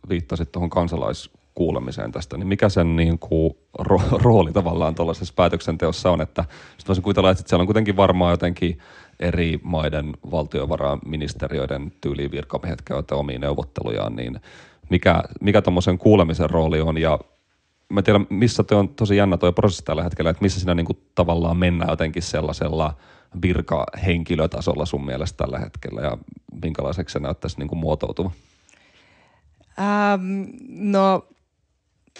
viittasit tuohon kansalaiskuulemiseen tästä, niin mikä sen niin kuin ro- rooli tavallaan tuollaisessa päätöksenteossa on, että sitten voisin kuvitella, että siellä on kuitenkin varmaan jotenkin eri maiden valtiovarainministeriöiden tyyliin virkamiehet käyvät omia neuvottelujaan, niin mikä, mikä tuommoisen kuulemisen rooli on. Ja mä tiedän, missä toi on tosi jännä toi prosessi tällä hetkellä, että missä siinä niin kuin tavallaan mennään jotenkin sellaisella virkahenkilötasolla sun mielestä tällä hetkellä ja minkälaiseksi se näyttäisi niin kuin muotoutuva? Ähm, no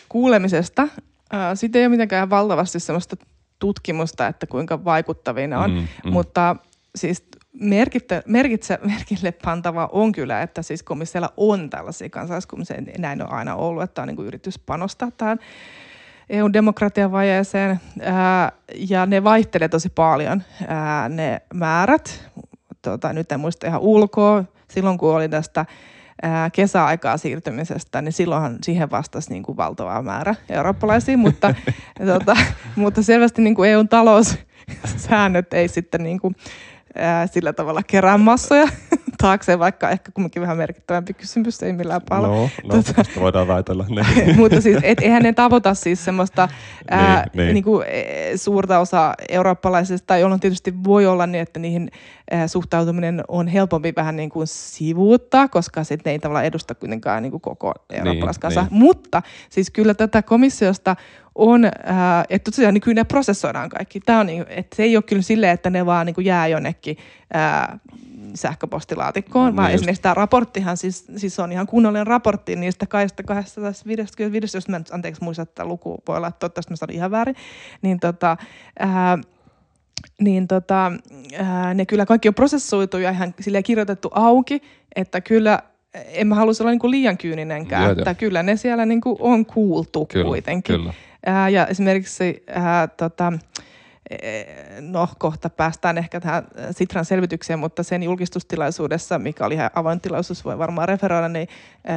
kuulemisesta. Äh, siitä ei ole mitenkään valtavasti sellaista tutkimusta, että kuinka vaikuttavia ne on, mm, mm. mutta siis merkittä, merkitse, merkille pantavaa on kyllä, että siis komissiolla on tällaisia kansalaiskummisia, näin on aina ollut, että on niin kuin yritys panostaa tähän E U-demokratiavajeeseen ää, ja ne vaihtelee tosi paljon ää, ne määrät. Tota, nyt en muista ihan ulkoa. Silloin kun oli tästä ää, kesäaikaa siirtymisestä, niin silloinhan siihen vastasi niin kuin valtava määrä eurooppalaisia, mutta, tota, mutta selvästi niin kuin E U:n taloussäännöt ei sitten niin kuin, ää, sillä tavalla kerää massoja taakseen, vaikka ehkä kumminkin vähän merkittävämpi kysymys, ei millään paljon. No, no tota, tästä voidaan väitellä. Mutta siis, et eihän ne tavoita siis semmoista ää, niin, niin. Niinku, suurta osaa eurooppalaisista, jolloin tietysti voi olla niin, että niihin ää, suhtautuminen on helpompi vähän niin kuin sivuuttaa, koska sitten ne ei tavallaan edusta kuitenkaan niin kuin koko eurooppalaiskasa. Niin, niin. Mutta siis kyllä tätä komissiosta on, ää, että tosiaan niin kyllä ne prosessoidaan kaikki. Tämä on, että se ei ole kyllä silleen, että ne vaan niin kuin jää jonnekin ää, sähköpostilaatikkoon, vaan no, esimerkiksi just. Tämä raporttihan, siis, siis on ihan kunnollinen raportti niistä kaista kaksisataaviisikymmentäviisi, jos mä nyt, anteeksi muistan, että luku voi olla, että toivottavasti mä sanon ihan väärin, niin tota, ää, niin tota, ää, ne kyllä kaikki on prosessoitu ja ihan silleen kirjoitettu auki, että kyllä en mä haluaisi olla niinku liian kyyninenkään, joo, että joo. Kyllä ne siellä niinku on kuultu kyllä, kuitenkin. Kyllä. Ää, ja esimerkiksi ää, tota, no kohta päästään ehkä tähän Sitran selvitykseen, mutta sen julkistustilaisuudessa, mikä oli ihan avoin tilaisuus, voi varmaan referoida, niin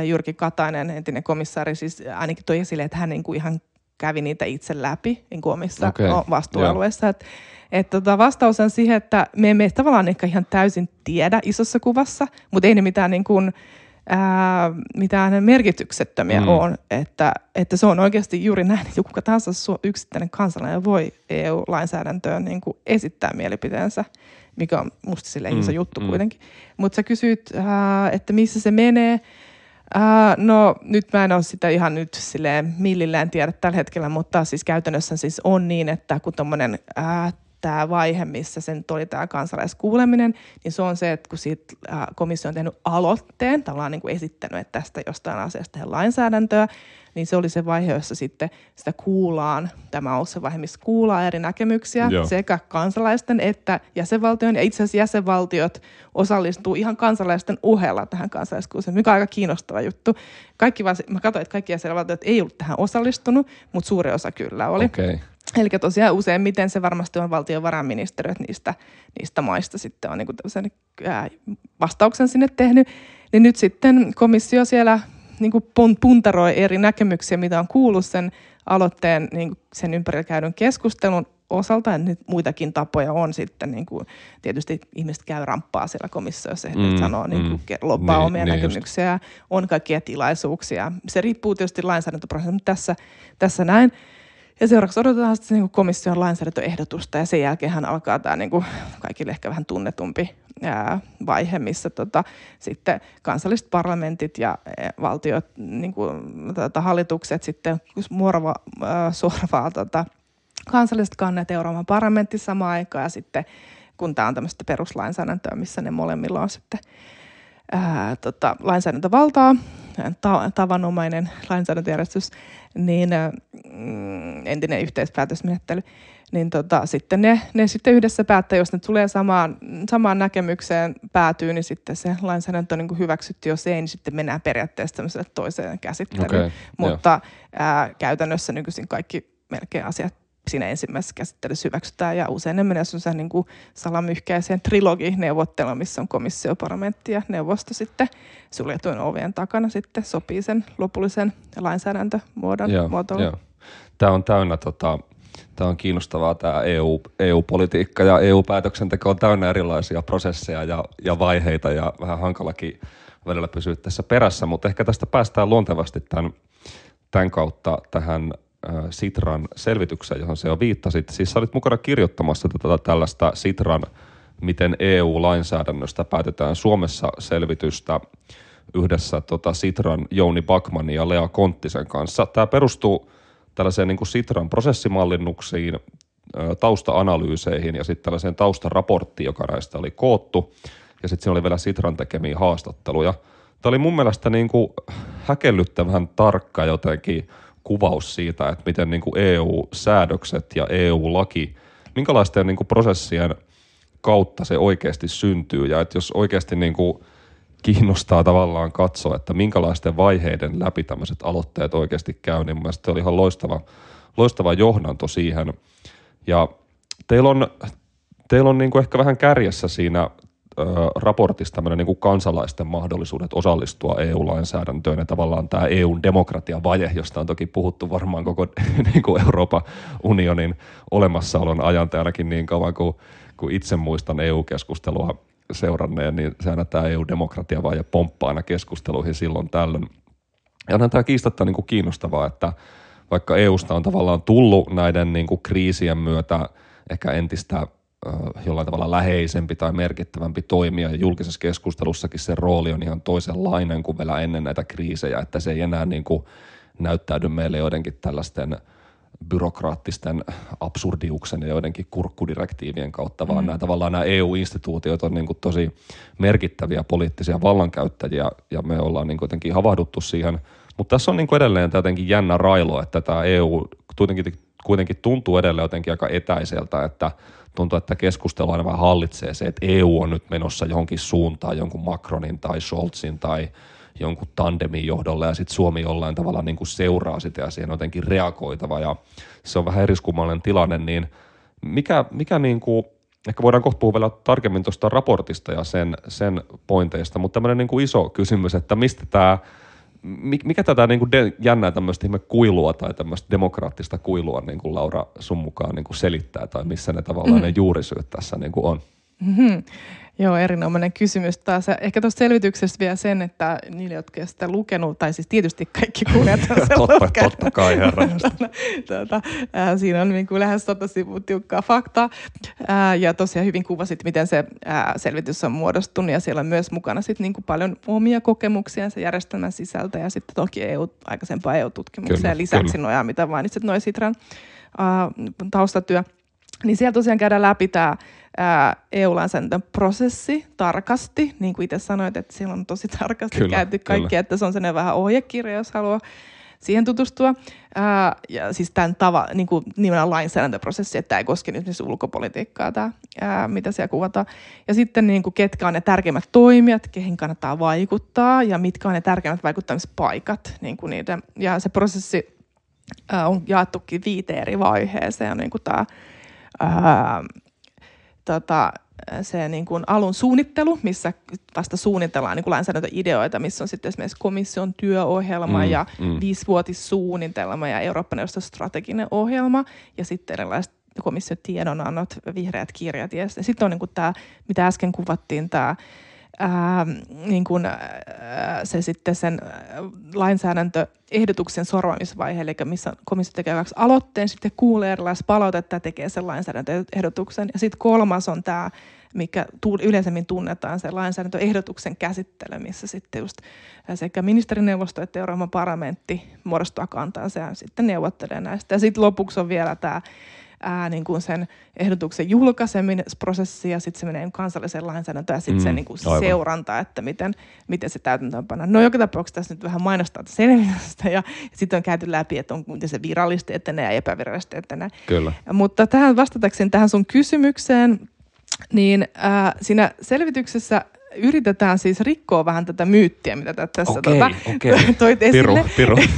Jyrki Katainen, entinen komissaari, siis ainakin toi esille, että hän niinku ihan kävi niitä itse läpi niinku omissa okay. no, vastuualueissa. Että et tota, vastaus on siihen, että me emme tavallaan ehkä ihan täysin tiedä isossa kuvassa, mutta ei ne mitään niin kuin Ää, mitään merkityksettömiä mm. on, että, että se on oikeasti juuri näin, että kuka tahansa yksittäinen kansalainen voi E U-lainsäädäntöön niin kuin esittää mielipiteensä, mikä on musta silleen mm. iso juttu mm. kuitenkin. Mutta sä kysyt, ää, että missä se menee. Ää, no nyt mä en ole sitä ihan nyt silleen millillään tiedä tällä hetkellä, mutta siis käytännössä siis on niin, että kun tommonen ää, tämä vaihe, missä sen oli tämä kansalaiskuuleminen, niin se on se, että kun siitä komissio on tehnyt aloitteen, tavallaan niin kuin esittänyt, että tästä jostain asiasta lainsäädäntöä, niin se oli se vaihe, jossa sitten sitä kuullaan. Tämä on ollut se vaihe, missä kuullaan eri näkemyksiä Joo. sekä kansalaisten että jäsenvaltion. Ja itse asiassa jäsenvaltiot osallistuu ihan kansalaisten ohella tähän kansalaiskuulemiseen, mikä on aika kiinnostava juttu. Kaikki, mä katsoin, että kaikki jäsenvaltiot ei ollut tähän osallistunut, mutta suuri osa kyllä oli. Okay. Eli tosiaan useimmiten se varmasti on valtiovarainministeriöt niistä, niistä maista sitten on niin kuin tämmöisen vastauksen sinne tehnyt. Niin nyt sitten komissio siellä niin kuin puntaroi eri näkemyksiä, mitä on kuullut sen aloitteen, niin sen ympärillä käydyn keskustelun osalta. Ja nyt muitakin tapoja on sitten, niin kuin, tietysti ihmiset käy ramppaa siellä komissiossa, että mm, sanoo, mm, niin loppaa niin, omia niin näkemyksiä, just. On kaikkia tilaisuuksia. Se riippuu tietysti lainsäädäntöprosessista, mutta tässä, tässä näin. Ja seuraavaksi odotetaan sitten niin komission lainsäädäntöehdotusta ja sen jälkeen hän alkaa tämä niin kuin kaikille ehkä vähän tunnetumpi ää, vaihe, missä tota, sitten kansalliset parlamentit ja ää, valtiot, niin kuin, tota, hallitukset sitten muorva, ää, sorvaa tota, kansalliset kannat Euroopan parlamentti samaan aikaan ja sitten kun tämä on tämmöistä peruslainsäädäntöä, missä ne molemmilla on sitten ää, tota, lainsäädäntövaltaa, Ta- tavanomainen lainsäädäntöjärjestys, niin mm, entinen yhteispäätösmenettely, niin tota, sitten ne, ne sitten yhdessä päättää, jos ne tulee samaan, samaan näkemykseen päätyy, niin sitten se lainsäädäntö on niin kuin hyväksytty, jos ei, niin sitten mennään periaatteessa tämmöiselle toiseen käsittelyyn. Okay, mutta ää, käytännössä nykyisin kaikki melkein asiat siinä ensimmäisessä käsittelyssä hyväksytään, ja usein ne menee sellaiseen niin kuin salamyhkäiseen trilogineuvotteluun, missä on komissio, parlamentti ja neuvosto sitten suljetun ovien takana sitten sopii sen lopullisen lainsäädäntömuodon muotoilun. Tämä on täynnä, tota, tämä on kiinnostavaa tämä E U, E U-politiikka ja E U-päätöksenteko on täynnä erilaisia prosesseja ja, ja vaiheita ja vähän hankalakin välillä pysyä tässä perässä, mutta ehkä tästä päästään luontevasti tämän, tämän kautta tähän Sitran selvitykseen, johon se jo viittasit. Siis sä olit mukana kirjoittamassa tätä tällaista Sitran, miten E U-lainsäädännöstä päätetään Suomessa selvitystä. yhdessä tota Sitran Jouni Backmannin ja Lea Konttisen kanssa. Tämä perustuu tällaiseen niin kuin Sitran prosessimallinnuksiin, tausta-analyyseihin ja sitten tällaiseen taustaraporttiin, joka näistä oli koottu. Ja sitten siinä oli vielä Sitran tekemiä haastatteluja. Tämä oli mun mielestä niin kuin häkellyttävän tarkka jotenkin kuvaus siitä, että miten niin kuin E U-säädökset ja E U-laki, minkälaisten niin kuin prosessien kautta se oikeasti syntyy. Ja että jos oikeasti niin kuin kiinnostaa tavallaan katsoa, että minkälaisten vaiheiden läpi tämmöiset aloitteet oikeasti käy, niin mun mielestä se oli ihan loistava, loistava johdanto siihen. Ja teillä on, teillä on niin kuin ehkä vähän kärjessä siinä ö, raportissa tämmöinen niin kuin kansalaisten mahdollisuudet osallistua E U-lainsäädäntöön ja tavallaan tämä E U-demokratiavaje, josta on toki puhuttu varmaan koko niin kuin Euroopan unionin olemassaolon ajan, tai ainakin niin kauan kuin, kuin itse muistan E U-keskustelua seuranneen, niin sehän tämä E U-demokratiavaje pomppaa aina keskusteluihin silloin tällöin. Ja onhan tämä kiistatta niin kuin kiinnostavaa, että vaikka E U:sta on tavallaan tullut näiden niin kuin kriisien myötä ehkä entistä ö, jollain tavalla läheisempi tai merkittävämpi toimija, ja julkisessa keskustelussakin se rooli on ihan toisenlainen kuin vielä ennen näitä kriisejä, että se ei enää niin kuin näyttäydy meille joidenkin tällaisten byrokraattisten absurdiuksen ja joidenkin kurkkudirektiivien kautta, vaan mm. nämä, tavallaan nämä E U-instituutiot on niin kuin tosi merkittäviä poliittisia vallankäyttäjiä, ja me ollaan niin kuin jotenkin havahduttu siihen. Mutta tässä on niin kuin edelleen jotenkin jännä railo, että tämä E U kuitenkin, kuitenkin tuntuu edelleen jotenkin aika etäiseltä, että tuntuu, että keskustelu aina vähän hallitsee se, että E U on nyt menossa johonkin suuntaan, jonkun Macronin tai Scholzin tai jonkun tandemin johdolla, ja sitten Suomi jollain tavalla niin kuin seuraa sitä ja siihen on jotenkin reagoitava, ja se on vähän eriskummallinen tilanne, niin mikä, mikä niin kuin, ehkä voidaan kohta puhua vielä tarkemmin tuosta raportista ja sen, sen pointeista, mutta tämmöinen niin kuin iso kysymys, että mistä tämä, mikä tätä niin kuin de, jännää tämmöistä ihme kuilua tai tämmöistä demokraattista kuilua, niin kuin Laura sun mukaan niin kuin selittää, tai missä ne tavallaan mm-hmm. ne juurisyyt tässä niin kuin on? Mm-hmm. Joo, erinomainen kysymys taas. Ehkä tuossa selvityksessä vielä sen, että niille, jotka sitä lukenut, tai siis tietysti kaikki kuulijat on sen lukenut. Totta kai, herran. Tuota, äh, siinä on niin kuin lähes sata sivua tiukkaa faktaa. Äh, ja tosiaan hyvin kuvasit, miten se äh, selvitys on muodostunut, ja siellä on myös mukana sit niin kuin paljon omia kokemuksia sen järjestelmän sisältä, ja sitten toki E U, aikaisempaa E U-tutkimuksia, lisäksi nojaa, mitä vaan itse noin Sitran äh, taustatyö. Niin siellä tosiaan käydään läpi tämä E U-lainsäädännön prosessi tarkasti, niin kuin itse sanoit, että siellä on tosi tarkasti kyllä, käyty kaikki, kyllä. Että se on sellainen vähän ohjekirja, jos haluaa siihen tutustua. Ää, ja siis tämän tava, niin kuin nimenomaan lainsäädäntöprosessi, että tämä ei koske nyt siis ulkopolitiikkaa, tämä, ää, mitä siellä kuvataan. Ja sitten niin kuin ketkä on ne tärkeimmät toimijat, kehen kannattaa vaikuttaa ja mitkä on ne tärkeimmät vaikuttamispaikat. Niin kuin niiden. Ja se prosessi ää, on jaettukin viiteen eri vaiheeseen, niin kuin tämä Öö, tota, se niin kuin alun suunnittelu, missä vasta suunnitellaan niin kuin lainsäädäntöideoita, missä on sitten esimerkiksi komission työohjelma mm, ja mm. viisivuotissuunnitelma ja Eurooppa-neuvoston strateginen ohjelma ja sitten erilaiset komission tiedonannot, vihreät kirjat. Ja sitten on niin kuin tämä, mitä äsken kuvattiin, tämä Ää, niin kun, ää, se sitten sen lainsäädäntöehdotuksen sorvaamisvaihe, eli missä komissio tekee kaksi aloitteen, sitten kuulee erilaista palautetta ja tekee sen lainsäädäntöehdotuksen. Ja sitten kolmas on tämä, mikä yleisemmin tunnetaan, se lainsäädäntöehdotuksen käsittely, missä sitten just sekä ministerineuvosto että Euroopan parlamentti muodostaa kantansa ja sitten neuvottelee näistä. Ja sitten lopuksi on vielä tämä Ää, niin kuin sen ehdotuksen julkaiseminen prosessi ja sitten se menee kansalliseen lainsäädäntöön ja sitten mm, se niin kuin seuranta, että miten, miten se täytäntöönpannaan. No joka tapauksessa tässä nyt vähän mainostaa selvitystä ja, ja sitten on käyty läpi, että on miten se virallisesti etenee ja epävirallisesti etenee. Kyllä. Mutta tähän vastatakseni tähän sun kysymykseen, niin ää, siinä selvityksessä yritetään siis rikkoa vähän tätä myyttiä, mitä tässä okay, tuota, okay. toit esille. Piru, piru.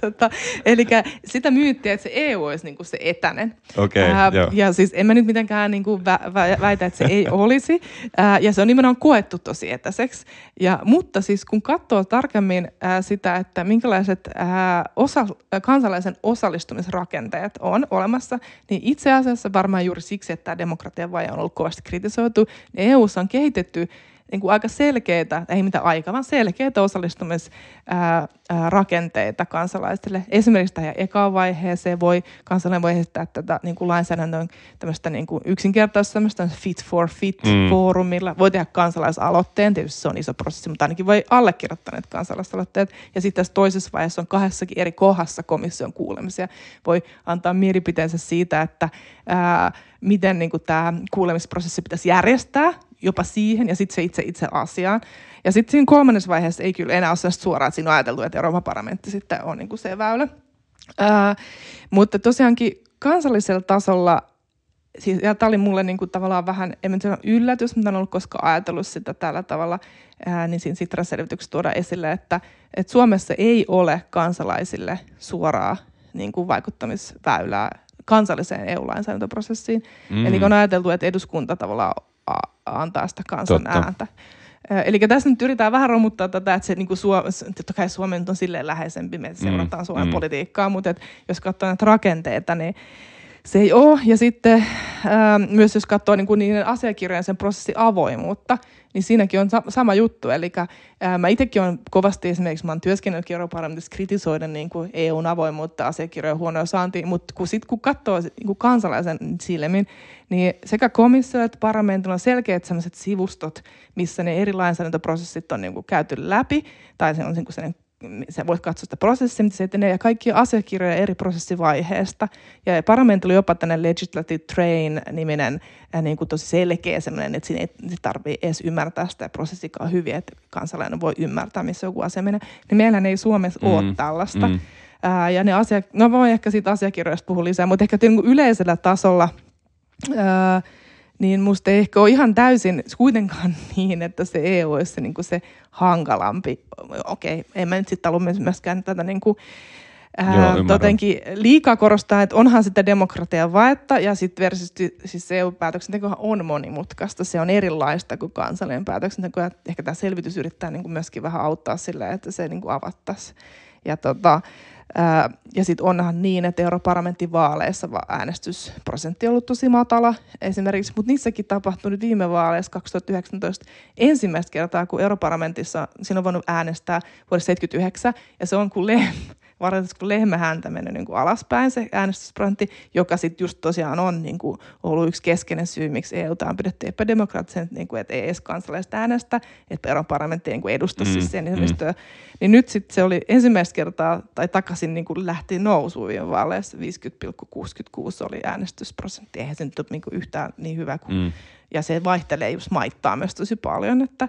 tota, eli sitä myyttiä, että se E U olisi niin kuin se etäinen. Okay, Ää, ja siis en mä nyt mitenkään niin kuin vä- vä- väitä, että se ei olisi. Ää, ja se on nimenomaan koettu tosi etäiseksi. Ja, mutta siis kun katsoo tarkemmin ää, sitä, että minkälaiset ää, osa, kansalaisen osallistumisrakenteet on olemassa, niin itse asiassa varmaan juuri siksi, että tämä demokratiavaje on ollut kovasti kritisoitu, niin E U:ssa on kehitetty niin kuin aika selkeitä, ei mitään aikaa, vaan selkeitä osallistumisrakenteita kansalaisille. Esimerkiksi tähän ekaan vaiheeseen voi, kansalainen voi esittää tätä niin kuin lainsäädännön tämmöistä niin kuin yksinkertaista fit for fit mm. foorumilla. Voi tehdä kansalaisaloitteen, tietysti se on iso prosessi, mutta ainakin voi allekirjoittaneet kansalaisaloitteet. Ja sitten tässä toisessa vaiheessa on kahdessakin eri kohdassa komission kuulemisia. Voi antaa mielipiteensä siitä, että ää, miten niin kuin tämä kuulemisprosessi pitäisi järjestää, jopa siihen ja sitten se itse itse asiaan. Ja sitten siinä kolmannessa vaiheessa ei kyllä enää ole suoraan, että siinä on ajateltu, että Euroopan parlamentti sitten on niin kuin se väylä. Ää, mutta tosiaankin kansallisella tasolla, siis, ja tämä oli mulle niin kuin tavallaan vähän, en nyt sano yllätys, mutta en ollut koskaan ajatellut sitä tällä tavalla, ää, niin siinä Sitran selvityksessä tuodaan esille, että, että Suomessa ei ole kansalaisille suoraa niin kuin vaikuttamisväylää kansalliseen E U-lainsäädäntöprosessiin. Mm. Eli on ajateltu, että eduskunta tavallaan antaa sitä kansan Totta. ääntä. Eli tässä nyt yritetään vähän romuttaa tätä, että se niin kuin Suom... totta kai Suomi nyt on silleen läheisempi, me seurataan mm. Suomen mm. politiikkaa, mutta et, jos katsoo näitä rakenteita, niin se ei ole. Ja sitten ää, myös jos katsoo niin kuin niiden asiakirjojen sen prosessin avoimuutta, niin siinäkin on sa- sama juttu. Eli mä itsekin olen kovasti esimerkiksi, mä oon työskennellytkin europarlamentissa kritisoida niin kuin E U:n avoimuutta, asiakirjojen huonoa saantia, mutta kun sitten kun katsoo niin kuin kansalaisen silmin, niin sekä komissio että parlamentilla on selkeät sellaiset sivustot, missä ne eri lainsäädäntöprosessit on niin kuin käyty läpi, tai se on niin kuin sellainen sä voit katsoa sitä prosessia, mitä se etenee, ja kaikkia asiakirjoja eri prosessivaiheesta. Ja parlamentilla oli jopa tämmöinen legislative train-niminen niin kuin tosi selkeä semmoinen, että siinä ei tarvitse edes ymmärtää sitä prosessikaan hyvin, että kansalainen voi ymmärtää, missä joku asia menee. Niin meillähän ei Suomessa mm. ole tällaista. Mm. Ää, ja ne asia, no voi ehkä siitä asiakirjoista puhua lisää, mutta ehkä yleisellä tasolla ää, niin musta ei ehkä ole ihan täysin kuitenkaan niin, että se E U olisi se, niin kuin se hankalampi. Okei, en mä nyt sitten halua myöskään tätä niin kuin, ää, jotenkin liikaa korostaa, että onhan sitä demokratian vaetta ja sitten versus siis E U-päätöksentekohan on monimutkaista. Se on erilaista kuin kansallinen päätöksenteko. Ehkä tämä selvitys yrittää niin kuin myöskin vähän auttaa sillä, että se niin kuin avattaisiin. Ja tota... Ja sitten onhan niin, että europarlamentin vaaleissa äänestysprosentti on ollut tosi matala esimerkiksi, mutta niissäkin tapahtui nyt viime vaaleissa kaksituhattayhdeksäntoista ensimmäistä kertaa, kun europarlamentissa siinä on voinut äänestää vuodessa seitsemänkymmentäyhdeksän, ja se on kuin lehmä, varsinkin kuin lehmä häntä mennyt niin kuin alaspäin se äänestysprosentti, joka sitten just tosiaan on niin kuin ollut yksi keskeinen syy, miksi E U:ta on pidetty epädemokraattisen, niin kuin, että ei edes kansalaiset äänestä, että europarlamentti niin edustaa mm, siis sen enemmistöä. Mm. Niin nyt sitten se oli ensimmäistä kertaa, tai takaisin niin kuin lähti nousuun viime vaaleissa, viisikymmentä pilkku kuusikymmentäkuusi oli äänestysprosentti. Eihän se nyt ole niin kuin yhtään niin hyvä kuin, mm. ja se vaihtelee just maittaa myös tosi paljon, että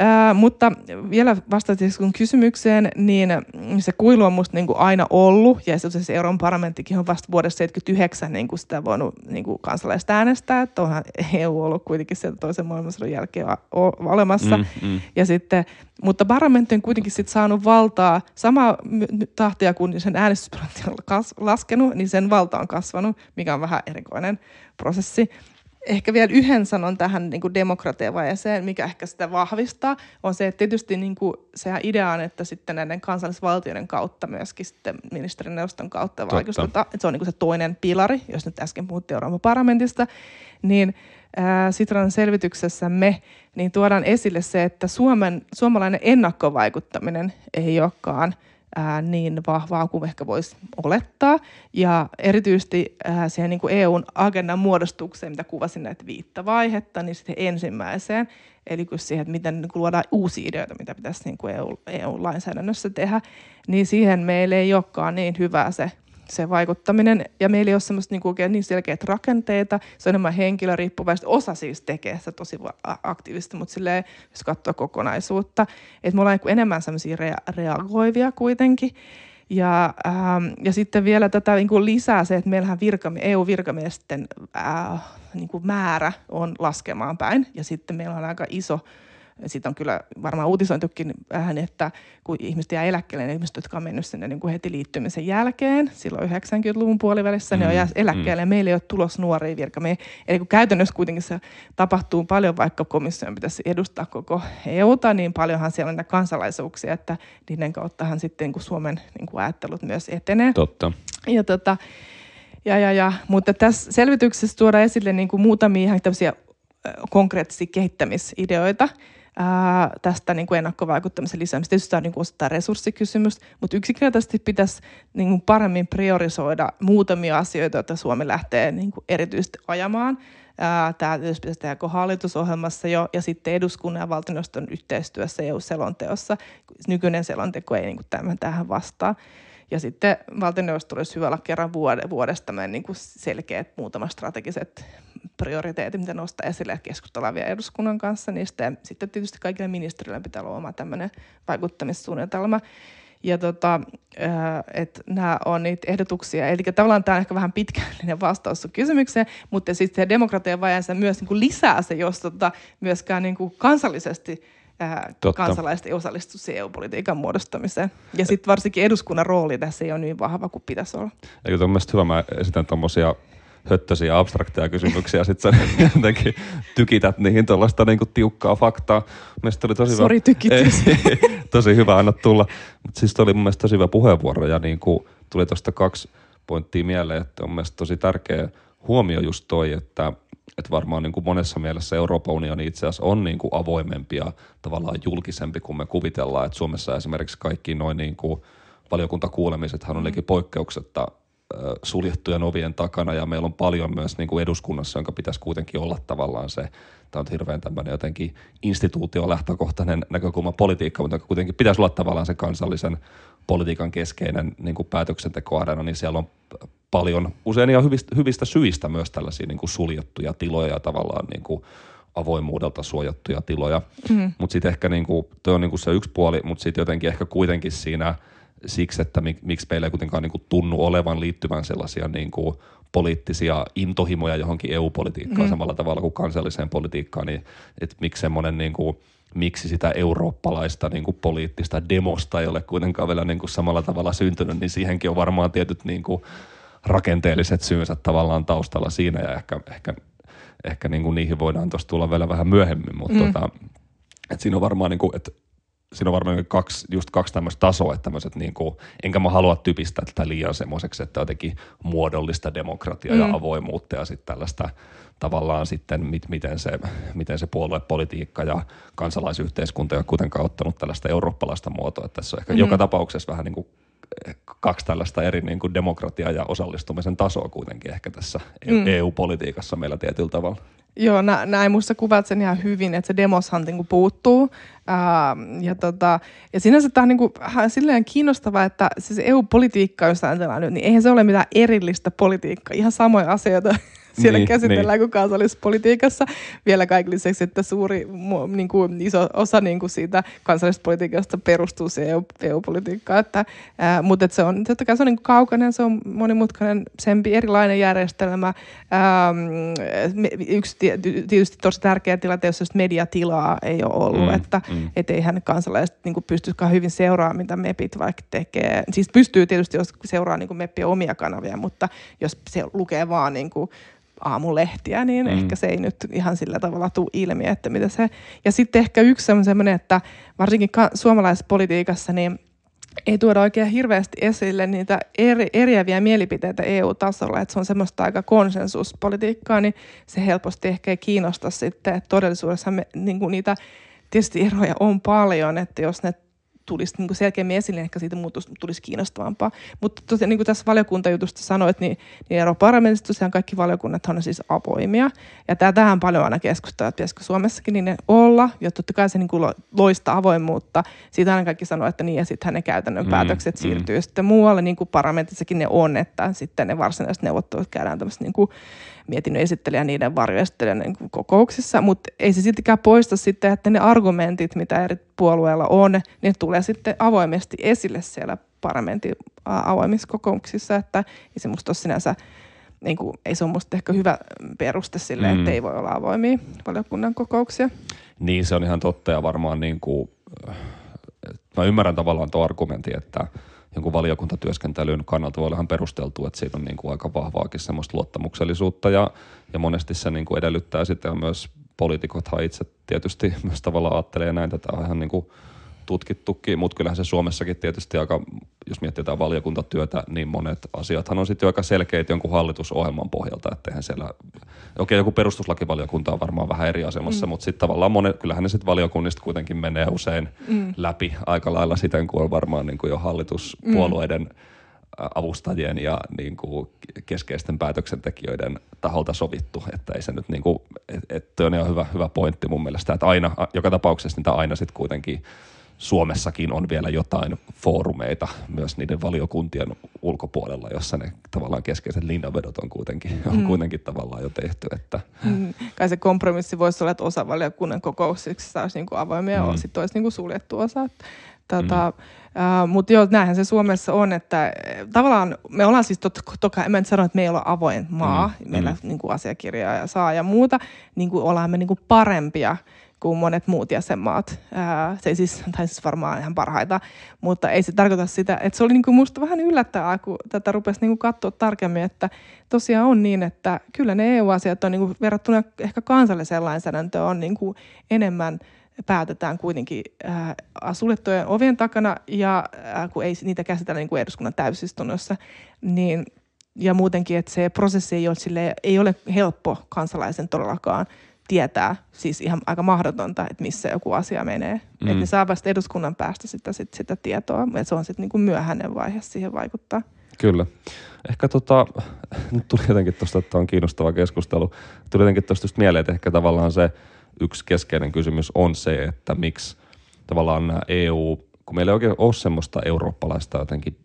Äh, mutta vielä vastaisesti kun kysymykseen, niin se kuilu on musta niin kuin aina ollut, ja se Euroopan parlamenttikin on vasta vuodessa seitsemänkymmentäyhdeksän niin kuin sitä voinut niin kuin kansalaiset äänestää, että onhan E U ollut kuitenkin sieltä toisen maailmansodan jälkeen olemassa. Mm, mm. Ja sitten, mutta parlamentti on kuitenkin sit saanut valtaa, sama tahtia kuin sen äänestysprosentti on kas- laskenut, niin sen valta on kasvanut, mikä on vähän erikoinen prosessi. Ehkä vielä yhden sanon tähän niin kuin demokratiavaiheeseen, mikä ehkä sitä vahvistaa, on se, että tietysti niin kuin, sehän idea on, että sitten näiden kansallisvaltioiden kautta myöskin sitten ministerineuvoston kautta vaikutetaan, että se on niin kuin se toinen pilari, jos nyt äsken puhuttiin Euroopan parlamentista, niin ää, Sitran selvityksessämme niin tuodaan esille se, että Suomen, suomalainen ennakkovaikuttaminen ei olekaan Ää, niin vahvaa kuin ehkä voisi olettaa. Ja erityisesti ää, siihen niin kuin E U:n agendan muodostukseen, mitä kuvasin näitä viittä vaihetta, niin sitten ensimmäiseen, eli kun siihen, että miten niin kuin luodaan uusia ideoita, mitä pitäisi niin kuin E U-lainsäädännössä tehdä, niin siihen meillä ei olekaan niin hyvää se, se vaikuttaminen. Ja meillä ei ole semmoista niin kuin oikein niin selkeitä rakenteita, se on enemmän henkilöriippuvaista. Osa siis tekee sitä tosi aktiivisesti, mutta silleen, jos katsoo kokonaisuutta, että me ollaan niin kuin enemmän semmoisia rea- reagoivia kuitenkin. Ja, ähm, ja sitten vielä tätä niin kuin lisää se, että meillähän virkami- E U-virkamiesten äh, niin kuin määrä on laskemaan päin, ja sitten meillä on aika iso. Siitä on kyllä varmaan uutisointukin vähän, että kun ihmiset jää eläkkeelle, ne ihmiset, jotka on mennyt sinne niin kuin heti liittymisen jälkeen, silloin yhdeksänkymmentäluvun puolivälissä, mm, ne on jäänyt eläkkeelle, mm. meillä ei ole tulos nuoria virkamiehiä. Eli kun käytännössä kuitenkin se tapahtuu paljon, vaikka komission pitäisi edustaa koko E U:ta, niin paljonhan siellä on näitä kansalaisuuksia, että niiden kauttahan sitten niin kuin Suomen niin kuin ajattelut myös etenee. Totta. Ja tota, ja, ja, ja, mutta tässä selvityksessä tuodaan esille niin kuin muutamia ihan tämmöisiä konkreettisia kehittämisideoita ää, tästä niin kuin ennakkovaikuttamisen lisäämistä. Tietysti tämä on niin kuin tämä resurssikysymys, mutta yksinkertaisesti pitäisi niin kuin paremmin priorisoida muutamia asioita, joita Suomi lähtee niin kuin erityisesti ajamaan. Ää, tämä tietysti pitäisi tehdä hallitusohjelmassa jo, ja sitten eduskunnan ja valtioneuvoston yhteistyössä E U-selonteossa. Nykyinen selonteko ei niin kuin tämän, tähän vastaa. Ja sitten valtioneuvosto olisi hyvä olla kerran vuodesta niin kuin selkeät muutamat strategiset prioriteetit, mitä nostaa esille ja keskustellaan vielä eduskunnan kanssa niistä. Ja sitten tietysti kaikilla ministeriöillä pitää olla oma tämmöinen vaikuttamissuunnitelma. Ja tota, että nämä on niitä ehdotuksia. Eli tavallaan tämä on ehkä vähän pitkällinen vastaus sun kysymykseen, mutta sitten demokratian vajeensa myös niin kuin lisää se, jos tota myöskään niin kuin kansallisesti Totta. Kansalaiset ei osallistu E U-politiikan muodostamiseen. Ja sitten varsinkin eduskunnan rooli tässä ei ole niin vahva kuin pitäisi olla. Eikö tämä mielestäni hyvä? Mä esitän tuommoisia höttöisiä abstrakteja kysymyksiä, ja sitten sä jotenkin tykität niihin tuollaista niinku tiukkaa faktaa. Mielestäni oli tosi Sori, hyvä. Tykitys. Tosi hyvä, anna tulla. Mutta siis oli mun mielestä tosi hyvä puheenvuoro, ja niinku tuli tuosta kaksi pointtia mieleen, että on mielestäni tosi tärkeä huomio just toi, että että varmaan niin kuin monessa mielessä Euroopan unioni itse asiassa on niin kuin avoimempi ja tavallaan julkisempi kuin me kuvitellaan. Että Suomessa esimerkiksi kaikki noin niin kuin valiokuntakuulemisethan on jotenkin poikkeuksetta suljettujen ovien takana, ja meillä on paljon myös niin kuin eduskunnassa, jonka pitäisi kuitenkin olla tavallaan se, tämä on hirveän tämmöinen jotenkin instituutiolähtökohtainen näkökulma politiikka, mutta kuitenkin pitäisi olla tavallaan se kansallisen politiikan keskeinen niin kuin päätöksentekoareena, niin siellä on paljon usein ja hyvistä, hyvistä syistä myös tällaisia niin kuin suljettuja tiloja ja tavallaan niin kuin avoimuudelta suojattuja tiloja. Mm. Mutta sitten ehkä niin kuin, toi on niin kuin se yksi puoli, mutta sitten jotenkin ehkä kuitenkin siinä siksi, että mik, miksi meillä ei kuitenkaan niin kuin tunnu olevan liittyvän sellaisia niin kuin poliittisia intohimoja johonkin E U-politiikkaan mm. samalla tavalla kuin kansalliseen politiikkaan, niin että miksi semmoinen niin kuin miksi sitä eurooppalaista niin kuin poliittista demosta ei ole kuitenkaan vielä niin kuin samalla tavalla syntynyt, niin siihenkin on varmaan tietyt niin kuin rakenteelliset syynsä tavallaan taustalla siinä, ja ehkä, ehkä, ehkä niin kuin niihin voidaan tuossa tulla vielä vähän myöhemmin, mutta mm. tota, et siinä on varmaan, niin kuin, et, siinä on varmaan kaksi, just kaksi tämmöistä tasoa, että tämmöiset niin kuin, enkä mä halua typistää tätä liian semmoiseksi, että jotenkin muodollista demokratiaa mm. ja avoimuutta ja sitten tällaista tavallaan sitten, mit, miten, se, miten se puoluepolitiikka ja kansalaisyhteiskunta ei ole kuitenkaan ottanut tällaista eurooppalaista muotoa, että tässä on ehkä mm. joka tapauksessa vähän niin kuin kaksi tällaista eri niin kuin demokratia- ja osallistumisen tasoa kuitenkin ehkä tässä mm. E U-politiikassa meillä tietyllä tavalla. Joo, nä, näin musta kuvat sen ihan hyvin, että se demoshan niin kuin puuttuu. Ää, ja, tota, ja sinänsä tämä on niin kuin, silleen kiinnostavaa, että siis E U-politiikka, jos ajatellaan nyt, niin eihän se ole mitään erillistä politiikkaa, ihan samoja asioita siellä niin, käsitellään niin. kuin kansallispolitiikassa. Vielä kaiken lisäksi, että suuri niin kuin iso osa niin kuin siitä kansallispolitiikasta perustuu siihen E U-politiikkaan. Mutta se on, totta kai se on niin kuin kaukainen, se on monimutkainen, sempi erilainen järjestelmä. Ää, yksi tietysti tosi tärkeä tilanteessa, jos mediatilaa ei ole ollut, mm, että mm. et eihän kansalaiset niin kuin pystyisikään hyvin seuraamaan, mitä mepit vaikka tekee. Siis pystyy tietysti, jos seuraa niin kuin meppien omia kanavia, mutta jos se lukee vaan niin kuin aamulehtiä, niin mm. ehkä se ei nyt ihan sillä tavalla tule ilmi, että mitä se... Ja sitten ehkä yksi semmoinen, että varsinkin suomalaisessa politiikassa niin ei tuoda oikein hirveästi esille niitä eri, eriäviä mielipiteitä E U-tasolla, että se on semmoista aika konsensuspolitiikkaa, niin se helposti ehkä ei kiinnosta sitten, että todellisuudessa me, niin kuin niitä tietysti eroja on paljon, että jos ne tulisi niin selkeämmin esille, niin ehkä siitä muutosta tulisi kiinnostavampaa. Mutta tosiaan, niin kuin tässä valiokuntajutusta sanoit, niin, niin Euroopan parlamentissa tosiaan kaikki valiokunnat on siis avoimia. Ja tämä, tähän paljon aina keskustellaan, että pitäisikö Suomessakin niin olla. Ja totta kai se niin kuin loista avoimuutta. Siitä aina kaikki sanoo, että niin, ja sittenhän ne käytännön mm, päätökset mm. siirtyy sitten muualle, niin kuin parlamentissakin ne on, että sitten ne varsinaiset neuvottelut käydään tämmöisessä niin kuin mietinnön esittelijä niiden varjoesittelijän niin kuin kokouksissa, mutta ei se siltikään poista sitten, että ne argumentit, mitä eri puolueilla on, ne tulee sitten avoimesti esille siellä parlamentin avoimissa kokouksissa, että ei se musta ole sinänsä, niin kuin, ei se ole musta ehkä hyvä peruste sille, mm. että ei voi olla avoimia valiokunnan kokouksia. Niin, se on ihan totta, ja varmaan niin kuin, mä ymmärrän tavallaan tuo argumentin, että jonkun valiokuntatyöskentelyn kannalta voi olla ihan perusteltu, että siinä on niin kuin aika vahvaakin semmoista luottamuksellisuutta, ja, ja monesti se niin kuin edellyttää sitä, ja myös poliitikothan itse tietysti myös tavallaan ajattelee näin, että tämä on ihan niin kuin tutkittukin, mutta kyllähän se Suomessakin tietysti aika, jos mietitään valiokuntatyötä, niin monet asiathan on sitten jo aika selkeitä jonkun hallitusohjelman pohjalta, että eihän siellä, okei okay, joku perustuslakivaliokunta on varmaan vähän eri asemassa, mm. mutta sitten tavallaan monet, kyllähän ne sitten valiokunnista kuitenkin menee usein mm. läpi aika lailla siten, kun on varmaan niin kuin jo hallituspuolueiden mm. avustajien ja niin kuin keskeisten päätöksentekijöiden taholta sovittu, että ei se nyt niin kuin, että et, on hyvä, hyvä pointti mun mielestä, että aina, joka tapauksessa niitä aina sitten kuitenkin Suomessakin on vielä jotain foorumeita myös niiden valiokuntien ulkopuolella, jossa ne tavallaan keskeiset linjanvedot on kuitenkin, on mm. kuitenkin tavallaan jo tehty. Että. Mm. Kai se kompromissi voisi olla, että osa valiokunnan kokouksista olisi niin kuin avoimia ja mm. sitten olisi niin kuin suljettu osa. Tota, mm. äh, mutta joo, näinhän se Suomessa on, että tavallaan me ollaan siis tot, toki, en mä nyt sano, että me ei olla avoin maa, mm. meillä mm. niin kuin asiakirjaa ja saa ja muuta, niin kuin ollaan me niin kuin parempia kuin monet muut jäsenmaat. Ää, se ei siis, tai siis varmaan ihan parhaita, mutta ei se tarkoita sitä, että se oli niinku musta vähän yllättävää, kun tätä rupesi niinku katsoa tarkemmin, että tosiaan on niin, että kyllä ne E U-asiat on niinku verrattuna ehkä kansalliseen lainsäädäntöön on niinku enemmän päätetään kuitenkin ää, suljettujen ovien takana ja ää, kun ei niitä käsitellä niinku eduskunnan täysistunnossa, niin ja muutenkin, että se prosessi ei ole, sille, ei ole helppo kansalaisen todellakaan tietää, siis ihan aika mahdotonta, että missä joku asia menee. Mm. Että ne saa vasta eduskunnan päästä sitä, sitä, sitä tietoa, että se on sitten niinku myöhäinen vaihe siihen vaikuttaa. Kyllä. Ehkä tota, nyt tuli jotenkin tuosta, että on kiinnostava keskustelu, tuli jotenkin tuosta just mieleen, että ehkä tavallaan se yksi keskeinen kysymys on se, että miksi tavallaan nämä E U, kun meillä ei oikein ole semmoista eurooppalaista jotenkin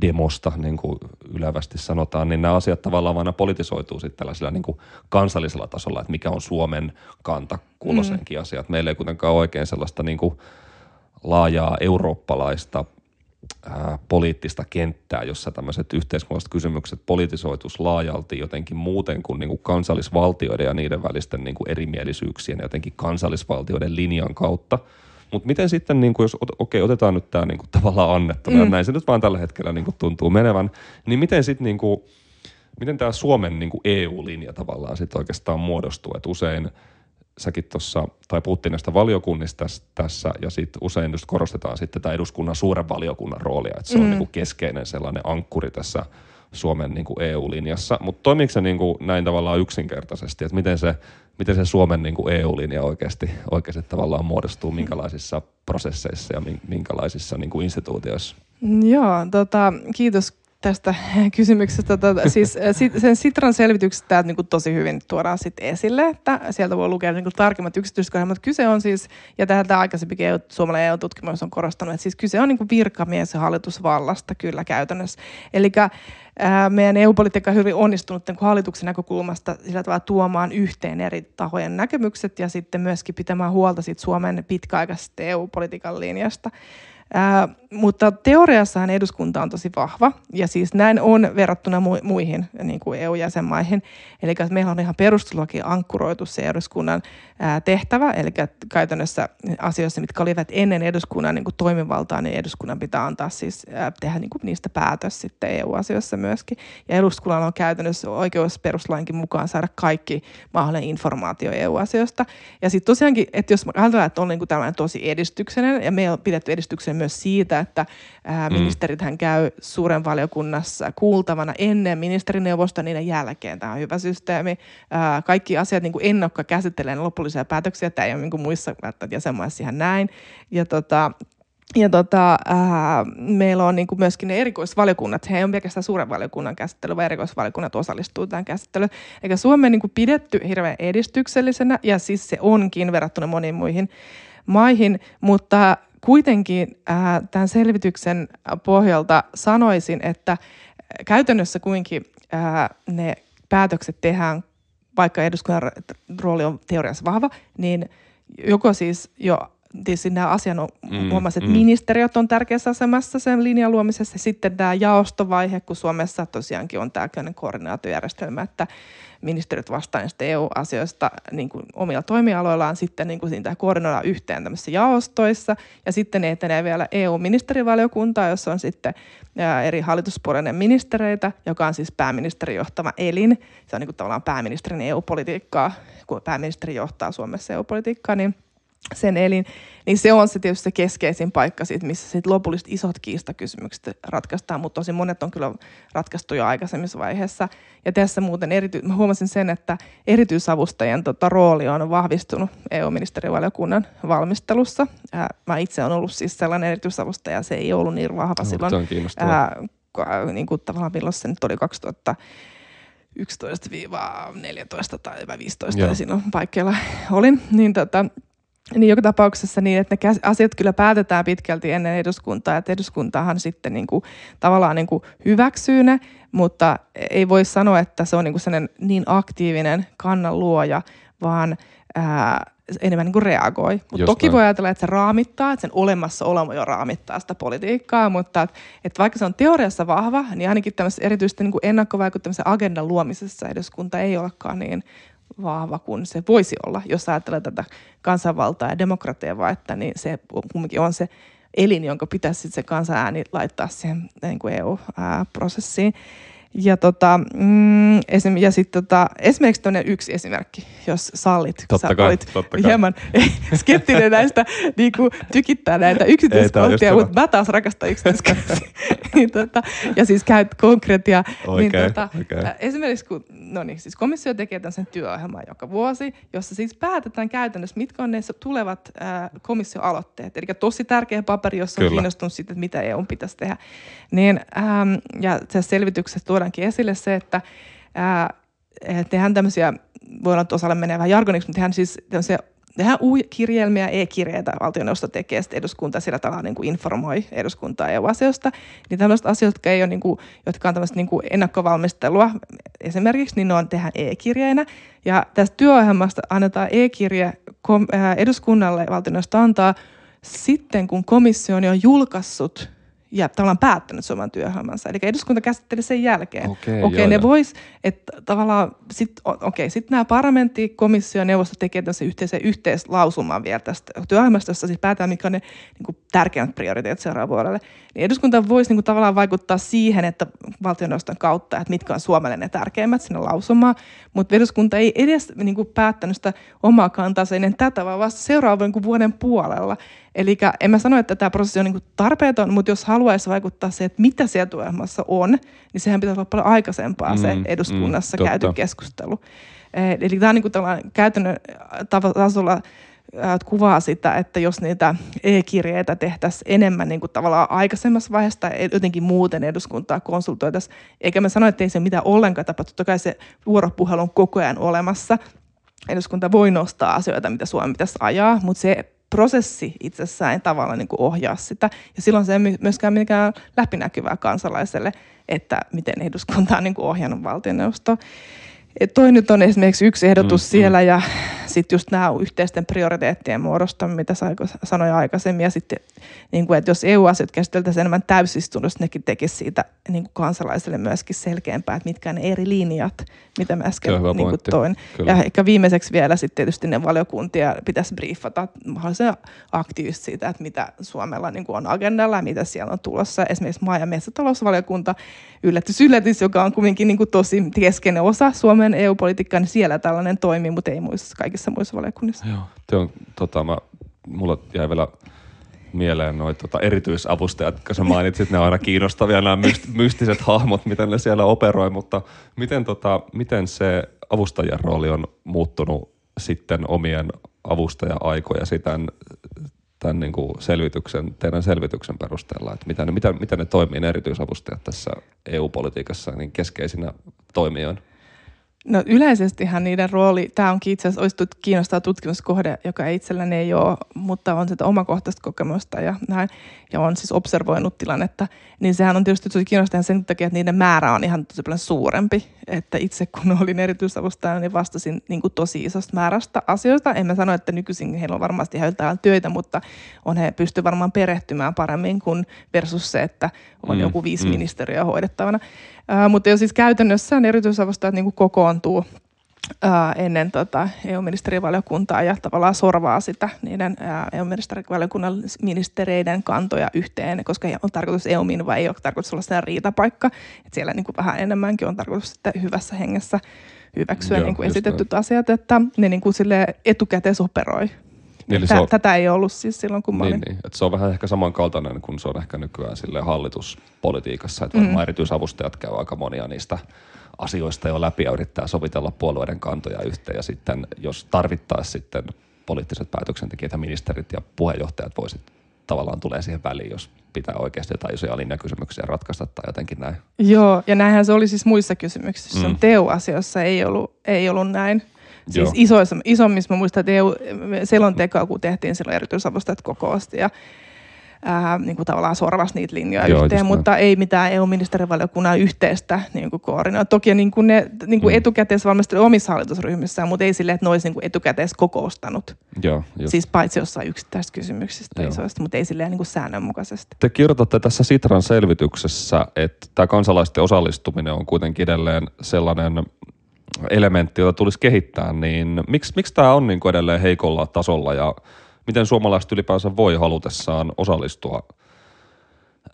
demosta, niin kuin ylevästi sanotaan, niin nämä asiat tavallaan aina politisoituu sitten tällaisella niin kuin kansallisella tasolla, että mikä on Suomen kanta kulloisenkin mm. asiaan. Meillä ei kuitenkaan oikein sellaista niin kuin laajaa eurooppalaista ää, poliittista kenttää, jossa tämmöiset yhteiskunnalliset kysymykset politisoitus laajalti jotenkin muuten kuin, niin kuin kansallisvaltioiden ja niiden välisten niin kuin erimielisyyksien ja jotenkin kansallisvaltioiden linjan kautta. Mutta miten sitten, niin kun jos okei, otetaan nyt tämä niin tavallaan annettuna, mm. näin se nyt vaan tällä hetkellä niin tuntuu menevän, niin miten sitten, niin miten tämä Suomen niin E U-linja tavallaan sitten oikeastaan muodostuu, että usein säkin tuossa, tai puhuttiin näistä valiokunnista tässä, ja sitten usein just korostetaan sitten tätä eduskunnan suuren valiokunnan roolia, että se mm. on niin keskeinen sellainen ankkuri tässä Suomen niin E U-linjassa, mutta toimiiko se niin näin tavallaan yksinkertaisesti, että miten se, miten se Suomen niin E U-linja oikeasti, oikeasti tavallaan muodostuu, minkälaisissa prosesseissa ja minkälaisissa niin instituutioissa? Joo, tota, kiitos tästä kysymyksestä. Tota, siis, sen Sitran selvityksestä tämä niin tosi hyvin tuodaan sitten esille, että sieltä voi lukea niin tarkemmat yksityiskohdat, mutta kyse on siis, ja tämä aikaisempikin E U, suomalainen E U-tutkimus on korostanut, että siis kyse on niin virkamies- ja hallitusvallasta kyllä käytännössä. Eli meidän E U-politiikka on hyvin onnistunut niin hallituksen näkökulmasta sillä tavalla tuomaan yhteen eri tahojen näkemykset ja sitten myöskin pitämään huolta siitä Suomen pitkäaikaisesta E U-politiikan linjasta. Ää, mutta teoriassahan eduskunta on tosi vahva, ja siis näin on verrattuna mu- muihin niin kuin E U-jäsenmaihin. Eli meillä on ihan perustuslaki ankkuroitu se eduskunnan ää, tehtävä, eli käytännössä asioissa, mitkä olivat ennen eduskunnan niin kuin toimivaltaa, niin eduskunnan pitää antaa siis ää, tehdä niin kuin niistä päätös sitten E U-asioissa myöskin. Ja eduskunnalla on käytännössä oikeus perustuslainkin mukaan saada kaikki mahdollinen informaatio E U-asioista. Ja sitten tosiaankin, että jos ajatellaan, että on niin kuin tällainen tosi edistyksinen, ja me on pidetty edistyksen myös siitä, että ministerithän käy suuren valiokunnassa kuultavana ennen ministerineuvosta niiden jälkeen. Tämä on hyvä systeemi. Kaikki asiat niin kuin ennakko käsittelee lopullisia päätöksiä. Tämä ei ole niin kuin muissa jäsenmaissa ihan näin. Ja tota... Ja tota, ää, meillä on niinku myöskin ne erikoisvaliokunnat, he ei ole pelkästään suuren valiokunnan käsittely, vaan erikoisvaliokunnat osallistuu tämän käsittelyyn. Eikä Suomea on niinku pidetty hirveän edistyksellisenä, ja siis se onkin verrattuna moniin muihin maihin, mutta kuitenkin ää, tämän selvityksen pohjalta sanoisin, että käytännössä kuitenkin ää, ne päätökset tehdään, vaikka eduskunnan rooli on teoriassa vahva, niin joko siis jo tietysti nämä asian huomaiset mm, mm. ministeriöt on tärkeässä asemassa sen linjan luomisessa. Sitten tämä jaostovaihe, kun Suomessa tosiaankin on tällainen koordinaatiojärjestelmä, että ministeriöt vastaan sitten E U-asioista niin kuin omilla toimialoillaan sitten niin kuin niitä koordinoidaan yhteen tämmöisissä jaostoissa. Ja sitten ne etenee vielä E U-ministerivaliokuntaa, jossa on sitten eri hallituspuolueiden ministereitä, joka on siis pääministerin johtama elin. Se on niin kuin tavallaan pääministerin E U-politiikkaa, kun pääministeri johtaa Suomessa E U-politiikkaa, niin sen elin, niin se on se tietysti se keskeisin paikka, sit, missä sit lopulliset isot kiistakysymykset ratkaistaan, mutta tosi monet on kyllä ratkaistu jo aikaisemmissa vaiheessa. Ja tässä muuten erity, mä huomasin sen, että erityisavustajien tota, rooli on vahvistunut E U-ministerivaliokunnan valmistelussa. Ää, mä itse olen ollut siis sellainen erityisavustaja, se ei ollut niin vahva no, silloin, ää, niin kuin tavallaan milloin se nyt oli kaksituhattayksitoista neljätoista tai viisitoista, ja silloin paikkeilla olin, niin tota... Niin joka tapauksessa niin, että ne asiat kyllä päätetään pitkälti ennen eduskuntaa, että eduskuntahan sitten niin kuin, tavallaan niin kuin hyväksyy ne, mutta ei voi sanoa, että se on niin kuin sellainen niin aktiivinen kannanluoja, vaan ää, enemmän niin kuin reagoi. Mutta toki näin voi ajatella, että se raamittaa, että sen olemassaolo jo raamittaa sitä politiikkaa, mutta että, että vaikka se on teoriassa vahva, niin ainakin tämmöisessä erityisesti niin kuin ennakkovaikuttamisen agendan luomisessa eduskunta ei olekaan niin vahva kuin se voisi olla, jos ajattelee tätä kansanvaltaa ja demokratiaa, että niin se kumminkin on se elin, jonka pitäisi se kansan ääni laittaa siihen niin kuin E U-prosessiin. Ja, tota, mm, esim, ja sit, tota, esimerkiksi tämmöinen yksi esimerkki, jos sallit, totta sä kai, olit hieman skeptinen näistä, niin kuin tykittää näitä yksityiskohtia, mutta mä taas rakastan yksityiskohtia. tota, ja siis käyt konkreettia. Oikein, niin, tota, oikein. Esimerkiksi kun, no niin, siis komissio tekee tämmöisen työohjelman joka vuosi, jossa siis päätetään käytännössä, mitkä on ne tulevat äh, komissioaloitteet. Eli tosi tärkeä paperi, jossa on Kyllä. kiinnostunut siitä, että mitä E U pitäisi tehdä. Niin, ähm, ja se selvityksessä tuodaankin esille se, että ää, tehdään tämmöisiä, voidaan osalle mennä vähän jargoniksi, mutta tehdään siis tämmöisiä, tehdään U-kirjelmiä, E-kirjeitä valtioneuvosto tekee, sitten eduskunta sillä tavalla niin kuin informoi eduskuntaa E U-asioista. Niin tämmöiset asiat, jotka, ei ole, niin kuin, jotka on tämmöistä niin kuin ennakkovalmistelua esimerkiksi, niin ne on tehdään E-kirjeinä. Ja tästä työohjelmasta annetaan E-kirje kom, ää, eduskunnalle, valtioneuvosto antaa sitten, kun komissio on jo julkaissut ja tavallaan päättänyt Suomen työhjelmänsä. Eli eduskunta käsitteli sen jälkeen. Okei, okay, okay, ne vois, että tavallaan, sitten okay, sit nämä parlamentti, komissio ja neuvosto tekee tämmöisen yhteisen yhteislausuman vielä tästä työhjelmästä, jossa siis päätetään, mitkä on ne niin kuin tärkeät prioriteetit seuraavalle vuodelle. Niin eduskunta voisi niin kuin tavallaan vaikuttaa siihen, että valtioneuvoston kautta, että mitkä on Suomelle ne tärkeimmät sinne lausumaan, mutta eduskunta ei edes niin kuin päättänyt sitä omaa kantaansa ennen tätä, vaan vasta seuraavan niin kuin vuoden puolella. Eli en mä sano, että tämä prosessi on niin kuin tarpeeton, mutta jos haluaisi vaikuttaa se, että mitä siellä työelämässä on, niin sehän pitäisi olla paljon aikaisempaa se eduskunnassa mm, mm, käyty keskustelu. Eli tämä on niin kuin tällainen käytännön tasolla kuvaa sitä, että jos niitä e-kirjeitä tehtäisiin enemmän niin kuin tavallaan aikaisemmassa vaiheessa tai jotenkin muuten eduskuntaa konsultoitaisiin, eikä mä sano, että ei se mitään ollenkaan tapahtu. Toki se vuoropuhelu on koko ajan olemassa. Eduskunta voi nostaa asioita, mitä Suomi pitäisi ajaa, mutta se prosessi itsessään ei tavallaan niin kuin ohjaa sitä, ja silloin se ei myöskään mitenkään läpinäkyvää kansalaiselle, että miten eduskunta on niin kuin ohjannut valtioneuvostoa. Toi nyt on esimerkiksi yksi ehdotus mm, siellä, mm. ja sitten just nämä yhteisten prioriteettien muodostaminen, mitä sanoin aikaisemmin, ja sitten, niin kuin, että jos E U-asiat käsiteltäisiin enemmän täysistunnossa, nekin tekisi siitä niin kuin kansalaiselle myöskin selkeämpää, että mitkä ne eri linjat, mitä mä äsken niin kuin toin. Kyllä. Ja ehkä viimeiseksi vielä sitten tietysti ne valiokuntia pitäisi briefata mahdollisen aktiivisesti siitä, että mitä Suomella niin kuin on agendalla ja mitä siellä on tulossa. Esimerkiksi maa- ja metsätalousvaliokunta, yllätys yllätys, joka on kuitenkin niin kuin tosi keskeinen osa Suomen E U-politiikkaa, niin siellä tällainen toimii, mutta ei muissa kaikissa muissa valiokunnissa. Joo, te on, tota, mä, mulla jäi vielä mieleen noi tota, erityisavustajat, jotka sä mainitsit, ne on aina kiinnostavia, nämä mystiset hahmot, miten ne siellä operoi, mutta miten, tota, miten se avustajan rooli on muuttunut sitten omien avustaja-aikoja sitten tämän niin kuin selvityksen, teidän selvityksen perusteella, että mitä ne, mitä, mitä ne toimii, ne erityisavustajat tässä E U-politiikassa niin keskeisinä toimijoina? No yleisestihän niiden rooli, tämä onkin itse asiassa, olisi kiinnostava tutkimuskohde, joka itselläni ei ole, mutta on sitä omakohtaista kokemusta ja näin, ja on siis observoinut tilannetta, niin sehän on tietysti tosi kiinnostavaa sen takia, että niiden määrä on ihan tosi paljon suurempi, että itse kun olin erityisavustaja, niin vastasin niin kuin tosi isosta määrästä asioista. En mä sano, että nykyisin heillä on varmasti ihan jotain töitä, mutta on he pysty varmaan perehtymään paremmin kuin versus se, että on mm, joku viisi mm. ministeriöä hoidettavana. Uh, mutta jos siis käytännössään erityisavustajat niin kuin kokoontuu uh, ennen tota, E U-ministerivaliokuntaa ja tavallaan sorvaa sitä niiden uh, E U-ministerivaliokunnan ministereiden kantoja yhteen, koska on tarkoitus E U-minva, ei ole tarkoitus olla sellainen riitapaikka, että siellä niin kuin vähän enemmänkin on tarkoitus sitten hyvässä hengessä hyväksyä Joo, niin kuin esitetyt asiat, että ne niin kuin etukäteen operoi Niin, Tä, tätä ei ollut siis silloin, kun mä olin. Niin, niin. Että se on vähän ehkä samankaltainen kuin se on ehkä nykyään silleen hallituspolitiikassa, että varmaan mm. erityisavustajat käy aika monia niistä asioista jo läpi ja yrittää sovitella puolueiden kantoja yhteen ja sitten jos tarvittaisiin sitten poliittiset päätöksentekijät ja ministerit ja puheenjohtajat voisit tavallaan tulee siihen väliin, jos pitää oikeasti jotain isoja linjakysymyksiä ratkaista tai jotenkin näin. Joo, ja näinhän se oli siis muissa kysymyksissä. Mm. T E U-asioissa ei ollut, ei ollut näin. Siis isoissa, isommissa mä muistan, että E U-selontekoa kun tehtiin silloin erityisavustajat kokoosti ja ää, niin kuin tavallaan sorvasi niitä linjoja Joo, yhteen, mutta näin. Ei mitään E U-ministerivaliokunnan yhteistä niin kuin koordinoa. Toki niin kuin ne niin kuin mm. etukäteessä valmisteli omissa hallitusryhmissään, mutta ei silleen, että ne olisi niin kuin etukäteessä kokoustanut. Joo, siis paitsi jossain yksittäisistä kysymyksistä isoista, mutta ei silleen niin kuin säännönmukaisesti. Te kirjoitatte tässä Sitran selvityksessä, että tämä kansalaisten osallistuminen on kuitenkin edelleen sellainen elementti, jota tulisi kehittää, niin miksi, miksi tämä on niin kuin edelleen heikolla tasolla ja miten suomalaiset ylipäänsä voi halutessaan osallistua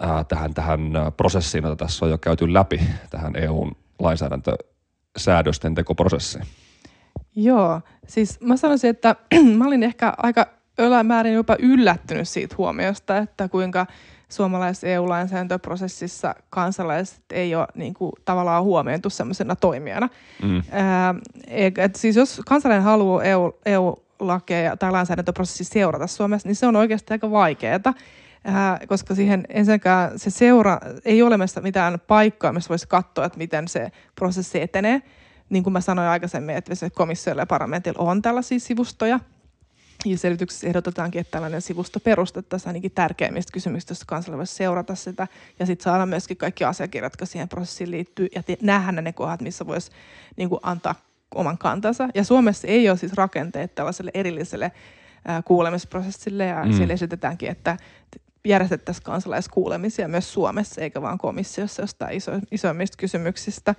ää, tähän, tähän prosessiin, jota tässä on jo käyty läpi, tähän E U-lainsäädäntösäädösten tekoprosessiin? Joo, siis mä sanoisin, että mä olin ehkä aika ylämäärin jopa yllättynyt siitä huomiosta, että kuinka suomalaisessa E U-lainsäädäntöprosessissa kansalaiset ei ole niin kuin, tavallaan huomioitu sellaisena toimijana. Mm. Ää, et siis jos kansalainen haluaa E U-lakeja tai lainsäädäntöprosessia seurata Suomessa, niin se on oikeasti aika vaikeaa, ää, koska siihen ensinnäkään se seura, ei ole mitään paikkaa, missä voisi katsoa, että miten se prosessi etenee. Niin kuin mä sanoin aikaisemmin, että komissiolla ja parlamentilla on tällaisia sivustoja. Ja selvityksessä ehdotetaankin, että tällainen sivusto perustettaisiin ainakin tärkeimmistä kysymyksistä, joissa kansalainen voisi seurata sitä. Ja sitten saada myöskin kaikki asiakirjat, jotka siihen prosessiin liittyy. Ja te, nähdään ne kohdat, missä voisi niin kuin, antaa oman kantansa. Ja Suomessa ei ole siis rakenteet tällaiselle erilliselle ää, kuulemisprosessille. Ja mm. siellä esitetäänkin, että järjestettäisiin kansalaiskuulemisia myös Suomessa, eikä vaan komissiossa jostain iso, isoimmista kysymyksistä.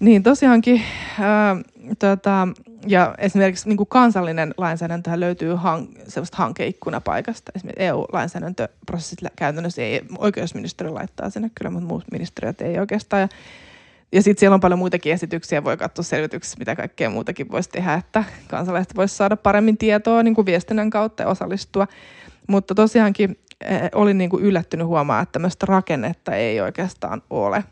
Niin tosiaankin, ää, tota, ja esimerkiksi niin kuin kansallinen lainsäädäntö löytyy hank, sellaista hankeikkunapaikasta. Esimerkiksi E U-lainsäädäntöprosessit käytännössä ei, oikeusministeriö laittaa sinne kyllä, mutta muut ministeriöt ei oikeastaan. Ja, ja sitten siellä on paljon muitakin esityksiä, voi katsoa selvityksessä, mitä kaikkea muutakin voisi tehdä, että kansalaiset voisi saada paremmin tietoa niin kuin viestinnän kautta ja osallistua. Mutta tosiaankin ää, olin niin kuin yllättynyt huomaa, että tämmöistä rakennetta ei oikeastaan ole.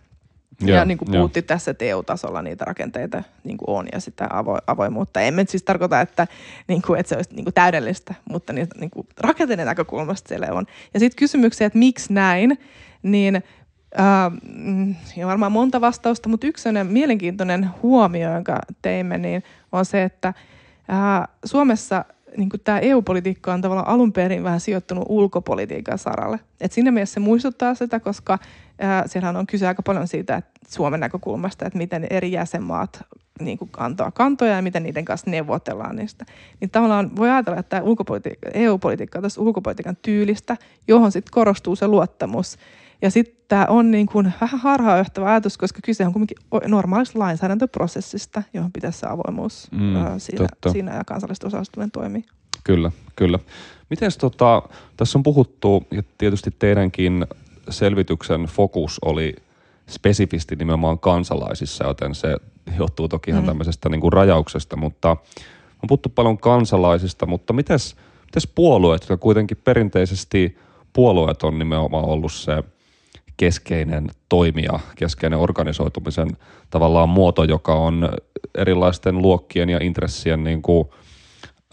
Ja, ja niin kuin puhuttiin tässä, että E U-tasolla niitä rakenteita niin kuin on ja sitä avo- avoimuutta. Emme siis tarkoita, että, niin kuin, että se olisi niin kuin täydellistä, mutta niitä, niin kuin rakenteiden näkökulmasta siellä on. Ja sitten kysymyksiä, että miksi näin, niin äh, varmaan monta vastausta, mutta yksi mielenkiintoinen huomio, jonka teimme, niin on se, että äh, Suomessa niin kuin tämä E U-politiikka on tavallaan alun perin vähän sijoittunut ulkopolitiikan saralle. Et siinä mielessä se muistuttaa sitä, koska siellähän on kyse aika paljon siitä, että Suomen näkökulmasta, että miten eri jäsenmaat niin kuin antaa kantoja ja miten niiden kanssa neuvotellaan niistä. Niin tavallaan voi ajatella, että ulkopolitiikka, E U-politiikka on tässä ulkopolitiikan tyylistä, johon sitten korostuu se luottamus. Ja sitten tämä on niin kuin vähän harhaanjohtava ajatus, koska kyse on kuitenkin normaalista lainsäädäntöprosessista, johon pitäisi se avoimuus mm, siinä, siinä ja kansallista osallistuminen toimii. Kyllä, kyllä. Mites tota, tässä on puhuttu, ja tietysti teidänkin selvityksen fokus oli spesifisti nimenomaan kansalaisissa, joten se johtuu toki ihan mm-hmm. tämmöisestä niin kuin rajauksesta, mutta on puhuttu paljon kansalaisista, mutta mites, mites puolueet, jotka kuitenkin perinteisesti puolueet on nimenomaan ollut se keskeinen toimija, keskeinen organisoitumisen tavallaan muoto, joka on erilaisten luokkien ja intressien niin kuin,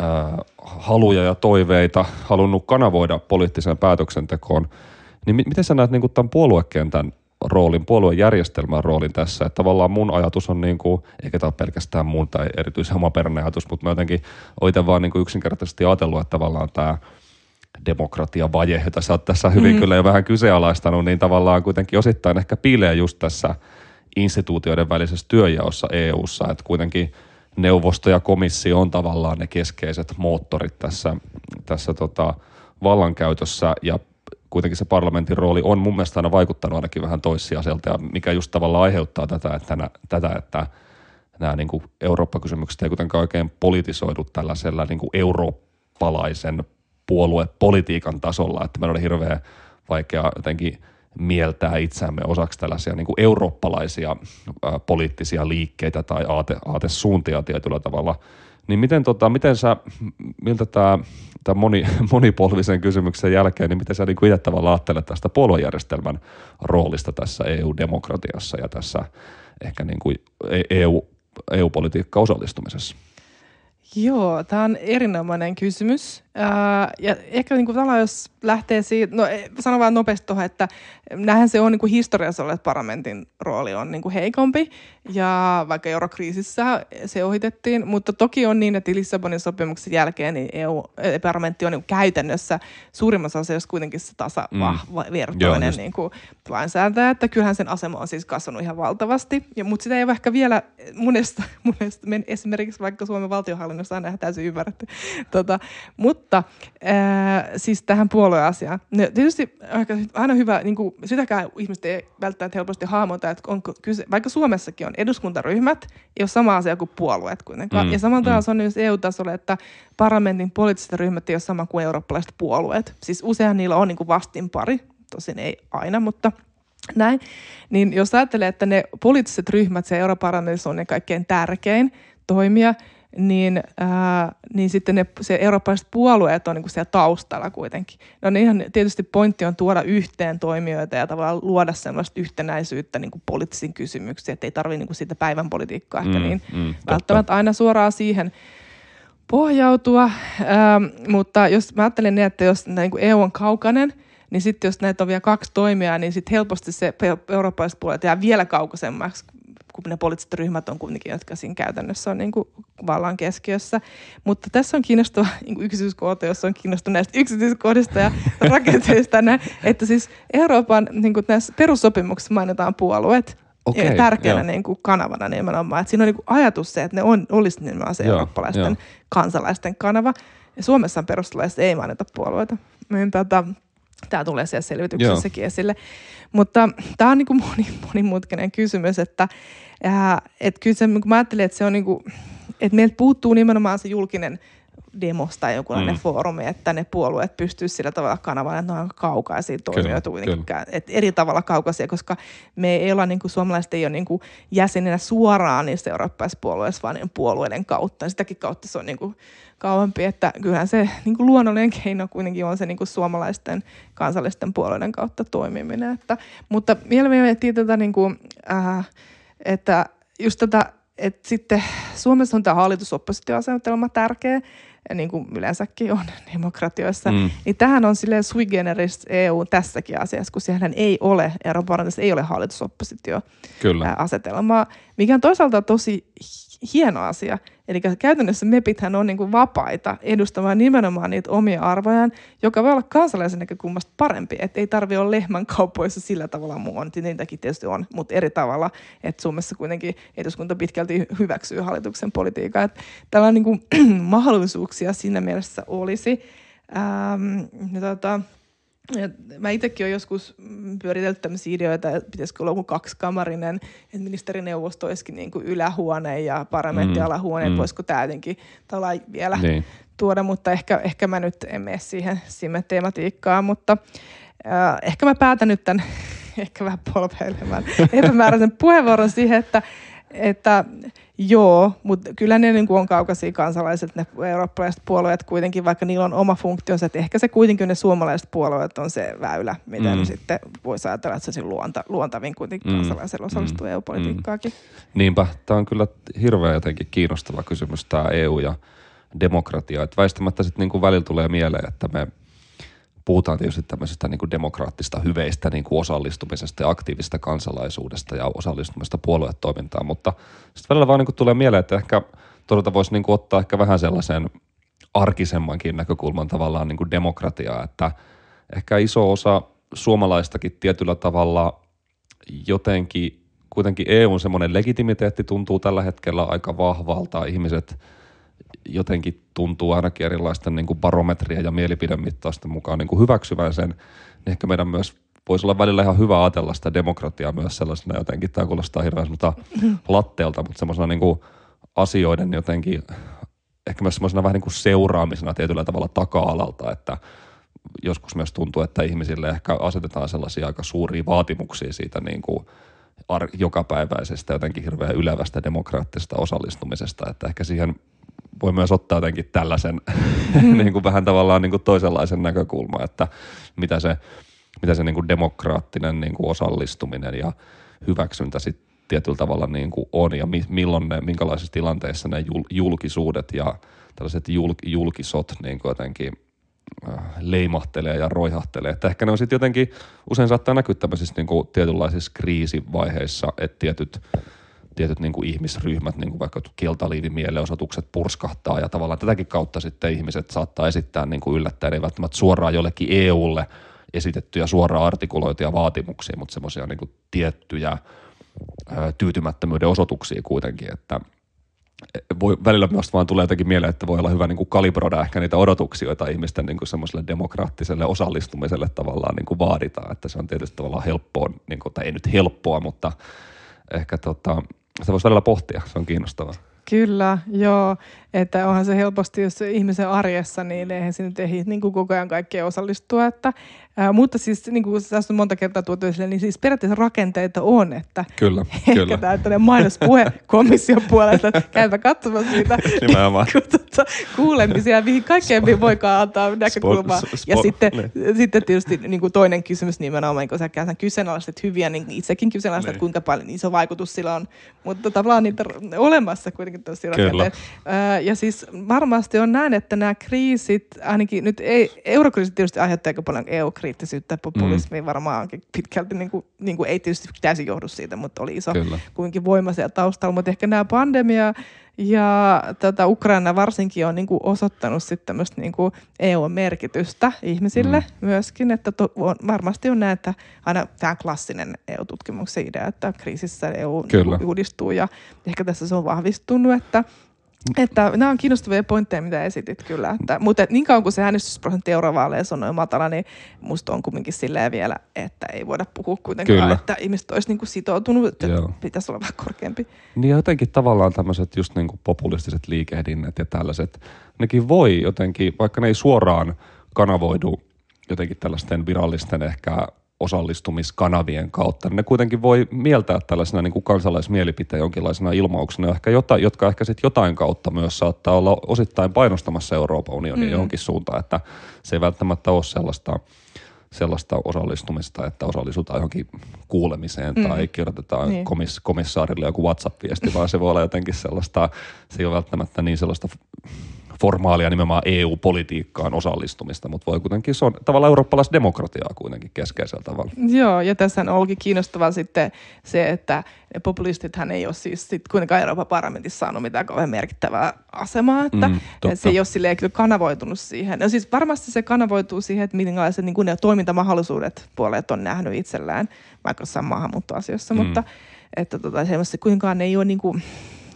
äh, haluja ja toiveita halunnut kanavoida poliittiseen päätöksentekoon. Niin miten sä näet niin kuin tämän puoluekentän roolin, puoluejärjestelmän roolin tässä? Että tavallaan mun ajatus on, niin kuin, eikä tämä ole pelkästään mun tai erityisen omaperäinen ajatus, mutta mä jotenkin oon itse vaan niin kuin yksinkertaisesti ajatellut, että tavallaan tämä demokratiavaje, jota sä oot tässä hyvin mm. kyllä jo vähän kyseenalaistanut, niin tavallaan kuitenkin osittain ehkä piilee just tässä instituutioiden välisessä työnjaossa E U:ssa, että kuitenkin neuvosto ja komissio on tavallaan ne keskeiset moottorit tässä, tässä tota vallankäytössä ja kuitenkin se parlamentin rooli on mun mielestä aina vaikuttanut ainakin vähän toissijaiselta ja mikä just tavallaan aiheuttaa tätä, että, nä, tätä, että nämä niin kuin Eurooppa-kysymykset ei kuitenkaan oikein politisoidu tällaisella niin kuin eurooppalaisen puoluepolitiikan tasolla, että meillä oli hirveän vaikea jotenkin mieltää itseämme osaksi tällaisia niin kuin eurooppalaisia ää, poliittisia liikkeitä tai aate, aatesuuntia tietyllä tavalla, Niin miten, tota, miten sä, miltä tämä moni, monipolvisen kysymyksen jälkeen, niin miten sä niin itse tavallaan ajattelet tästä puoluejärjestelmän roolista tässä E U-demokratiassa ja tässä ehkä niin kuin E U, E U-politiikkaan osallistumisessa? Joo, tämä on erinomainen kysymys. Ää, ja ehkä niin kuin tavallaan, jos lähtee siitä, no sanon vaan nopeasti tuohon, että näinhän se on niin kuin historiassa ollut, että parlamentin rooli on niin kuin heikompi. Ja vaikka eurokriisissä se ohitettiin, mutta toki on niin, että Lissabonin sopimuksen jälkeen niin E U-parlamentti on niin kuin käytännössä suurimmassa asiassa kuitenkin se tasavahvertainen mm. niin kuin lainsäätäjä, että kyllähän sen asema on siis kasvanut ihan valtavasti. Ja, mutta sitä ei ole ehkä vielä monesta, monesta esimerkiksi vaikka Suomen valtionhallinnossa on täysin ymmärretty. Tota, mutta äh, siis tähän puolueasiaan. No, tietysti aina hyvä, niin kuin, sitäkään ihmiset ei välttämättä helposti hahmota, että onko kyse, vaikka Suomessakin on eduskuntaryhmät, ei ole sama asia kuin puolueet kuitenkaan. Mm, ja samalla tavalla mm. se on myös E U-tasolla, että parlamentin poliittiset ryhmät ei ole sama kuin eurooppalaiset puolueet. Siis usein niillä on niin kuin vastinpari, tosin ei aina, mutta näin. Niin jos ajattelee, että ne poliittiset ryhmät siellä europarlamentissa on ne kaikkein tärkein toimija, niin, ää, niin sitten ne se eurooppalaiset puolueet on niin kuin siellä taustalla kuitenkin. No niin ihan tietysti pointti on tuoda yhteen toimijoita ja tavallaan luoda sellaista yhtenäisyyttä niin kuin poliittisiin kysymyksiin, että ei tarvitse niin kuin siitä päivän politiikkaa ehkä mm, niin mm, välttämättä aina suoraan siihen pohjautua. Ää, mutta jos mä ajattelen niin, että jos niin kuin E U on kaukainen, niin sitten jos näitä on vielä kaksi toimijaa, niin sitten helposti se eurooppalaiset puolueet jää vielä kaukaisemmaksi, kun ne poliittiset ryhmät on kuitenkin, jotka siinä käytännössä on niin kuin vallan keskiössä. Mutta tässä on kiinnostava niin yksityiskohta, jossa on kiinnostunut näistä yksityiskohdista ja rakenteista. Että siis Euroopan niin kuin näissä perussopimuksissa mainitaan puolueet okay, tärkeänä niin kuin kanavana nimenomaan. Että siinä on niin kuin ajatus se, että ne on, olisi nimenomaan se joo, eurooppalaisten jo. kansalaisten kanava. Ja Suomessa perustuslaissa ei mainita puolueita. Niin tätä... Tämä tulee siellä selvityksessäkin joo. esille. Mutta tämä on niin kuin monimutkainen kysymys, että, että kyllä se, kun mä ajattelin, että, se on niin kuin, että meiltä puuttuu nimenomaan se julkinen demos tai jonkunlainen mm. foorumi, että ne puolueet pystyisivät sillä tavalla kanavaan, että ne on kaukaisia toimijoita, että eri tavalla kaukaisia, koska me ei olla, niin kuin suomalaiset ei ole niin kuin jäseninä suoraan niissä eurooppaispuolueissa, vaan niin puolueiden kautta. Sitäkin kautta se on niin kuin kauempi, että kyllähän se niin kuin luonnollinen keino kuitenkin on se niin kuin suomalaisten kansallisten puolueiden kautta toimiminen. Että, mutta mieluummin miettii tätä, niin kuin, äh, että just tätä, että sitten Suomessa on tämä hallitusoppositioasetelma tärkeä, ja niin kuin yleensäkin on demokratioissa, mm. niin tähän on silleen sui generis E U tässäkin asiassa, kun siellä ei ole, Euroopan parlamentissa ei ole hallitusoppositioasetelmaa, mikä on toisaalta tosi hieno asia. Eli käytännössä mepithän on niin kuin vapaita edustamaan nimenomaan niitä omia arvojaan, joka voi olla kansalaisen näkökulmasta parempi, että ei tarvitse olla lehmän kaupoissa sillä tavalla muun. Niitäkin tietysti on, mutta eri tavalla, että Suomessa kuitenkin eduskunta pitkälti hyväksyy hallituksen politiikkaa. Tällä niin kuin mahdollisuuksia siinä mielessä olisi. Ähm, tota, mä itsekin olen joskus pyöritellyt tämmöisiä ideoita, että pitäisikö olla joku kaksikamarinen, että ministerineuvosto olisikin niin kuin ylähuone ja parlamenttialahuone, mm, mm. voisiko tämä jotenkin vielä niin. tuoda, mutta ehkä, ehkä mä nyt en mene siihen, siihen tematiikkaan, mutta äh, ehkä mä päätän nyt tämän, ehkä vähän polpeilemään epämääräisen puheenvuoron siihen, että Että joo, mutta kyllä ne niin kuin on kaukaisia kansalaiset, ne eurooppalaiset puolueet kuitenkin, vaikka niillä on oma funktionsa, että ehkä se kuitenkin ne suomalaiset puolueet on se väylä, miten mm. sitten voisi ajatella, että se on luonta, luontavin kuitenkin kansalaisella osallistuu mm. E U-politiikkaakin. Mm. Niinpä, tämä on kyllä hirveän jotenkin kiinnostava kysymys tämä E U ja demokratia, että väistämättä sitten niin kuin välillä tulee mieleen, että me puhutaan tietysti tämmöisestä niin kuin demokraattista hyveistä, niin kuin osallistumisesta ja aktiivista kansalaisuudesta ja osallistumista puoluetoimintaan, mutta sitten välillä vaan niin kuin tulee mieleen, että ehkä todella voisi niin kuin ottaa ehkä vähän sellaisen arkisemmankin näkökulman tavallaan niin kuin demokratiaa, että ehkä iso osa suomalaistakin tietyllä tavalla jotenkin, kuitenkin E U:n semmoinen legitimiteetti tuntuu tällä hetkellä aika vahvalta, ihmiset jotenkin tuntuu ainakin erilaisten niin kuin barometrien ja mielipidemittausten mukaan niin kuin hyväksyvän sen, niin ehkä meidän myös voisi olla välillä ihan hyvä ajatella sitä demokratiaa myös sellaisena jotenkin. Tämä kuulostaa hirveän semmoista latteelta, mutta semmoisena niin kuin asioiden jotenkin, ehkä myös semmoisena vähän niin kuin seuraamisena tietyllä tavalla taka-alalta, että joskus myös tuntuu, että ihmisille ehkä asetetaan sellaisia aika suuria vaatimuksia siitä niin kuin jokapäiväisestä jotenkin hirveän ylevästä demokraattisesta osallistumisesta, että ehkä siihen voi myös ottaa jotenkin tällaisen mm. niin kuin vähän tavallaan niin kuin toisenlaisen näkökulman, että mitä se, mitä se niin kuin demokraattinen niin kuin osallistuminen ja hyväksyntä sitten tietyllä tavalla niin kuin on ja mi, milloin ne, minkälaisissa tilanteissa ne jul, julkisuudet ja tällaiset julk, julkisot niin kuin jotenkin leimahtelee ja roihahtelee. Että ehkä ne on sitten jotenkin, usein saattaa näkyä tämmöisissä niin kuin tietynlaisissa kriisivaiheissa, että tietyt, tietyt niin kuin ihmisryhmät, niin kuin vaikka keltaliivin mielenosoitukset purskahtaa ja tavallaan tätäkin kautta sitten ihmiset saattaa esittää niin kuin yllättäen, ei välttämättä suoraan jollekin E U:lle esitettyjä suoraan artikuloituja vaatimuksia, mutta semmoisia niin kuin tiettyjä ää, tyytymättömyyden osoituksia kuitenkin, että voi, välillä myös vaan tulee jotenkin mieleen, että voi olla hyvä niin kuin kalibroida ehkä niitä odotuksia, joita ihmisten niin kuin semmoiselle demokraattiselle osallistumiselle tavallaan niin kuin vaaditaan, että se on tietysti tavallaan helppoa, niin kuin, tai ei nyt helppoa, mutta ehkä tota, sitä voisi välillä pohtia, se on kiinnostavaa. Kyllä, joo, että onhan se helposti, jos ihmisen arjessa, niin eihän se nyt ehdi niin kuin koko ajan kaikkea osallistua, että, ää, mutta siis niin kuin tässä on monta kertaa tuotu esille, niin siis periaatteessa rakenteita on, että kyllä, ehkä kyllä. Tämä tämmöinen mainospuhe komission puolelta, että käypä katsomassa niitä tuota, kuulemisia, mihin kaikkeen mihin voikaan antaa näkökulmaa. Spor, spor, ja sitten, niin. sitten tietysti niin kuin toinen kysymys nimenomaan, kun sä käytän kyseenalaistet hyviä, niin itsekin kyseenalaistet, niin. kuinka paljon iso vaikutus sillä on, mutta tavallaan niitä olemassa kuitenkin. Kyllä. Ja siis varmasti on näin, että nämä kriisit, ainakin nyt ei, eurokriisit tietysti aiheuttaa aika paljon E U-kriittisyyttä, populismia mm. varmaankin pitkälti, niin kuin, niin kuin ei tietysti täysin johdu siitä, mutta oli iso Kyllä. kuinkin voima siellä taustalla, mutta ehkä nämä pandemia ja tota, Ukraina varsinkin on niin kuin osoittanut sitten tämmöistä niin kuin E U-merkitystä ihmisille mm. myöskin, että to, on, varmasti on näin, että aina tämä klassinen E U-tutkimuksen idea, että kriisissä E U Kyllä. uudistuu ja ehkä tässä se on vahvistunut, että Että nämä on kiinnostavia pointteja, mitä esitit kyllä. Että, mutta niin kauan kuin se äänestysprosentti eurovaaleissa on noin matala, niin musta on kumminkin silleen vielä, että ei voida puhua kuitenkaan, kyllä. että ihmiset olisi niin kuin sitoutunut, että Joo. pitäisi olla vähän korkeampi. Niin jotenkin tavallaan tämmöiset just niin kuin populistiset liikehdinnät ja tällaiset, nekin voi jotenkin, vaikka ne ei suoraan kanavoidu jotenkin tällaisten virallisten ehkä osallistumiskanavien kautta, niin ne kuitenkin voi mieltää tällaisena niin kuin kansalaismielipiteen jonkinlaisena ilmauksena, ehkä jota, jotka ehkä sitten jotain kautta myös saattaa olla osittain painostamassa Euroopan unionia mm. johonkin suuntaan, että se ei välttämättä ole sellaista, sellaista osallistumista, että osallistutaan johonkin kuulemiseen mm. tai kirjoitetaan niin. komis, komissaarille joku WhatsApp-viesti, vaan se voi olla jotenkin sellaista, se ei ole välttämättä niin sellaista formaalia nimenomaan E U-politiikkaan osallistumista, mutta voi kuitenkin, se on tavallaan eurooppalaisdemokratiaa kuitenkin keskeisellä tavalla. Joo, ja tässä onkin kiinnostavaa sitten se, että populistithan ei ole siis sit kuitenkaan Euroopan parlamentissa saanut mitään kauhean merkittävää asemaa, että mm, se ei ole silleen kyllä kanavoitunut siihen. No siis varmasti se kanavoituu siihen, että minkälaiset niin ne toimintamahdollisuudet puolet on nähnyt itsellään vaikka jossain maahanmuuttoasioissa, mm. mutta että tota, semmoista kuinkaan ei ole niin kuin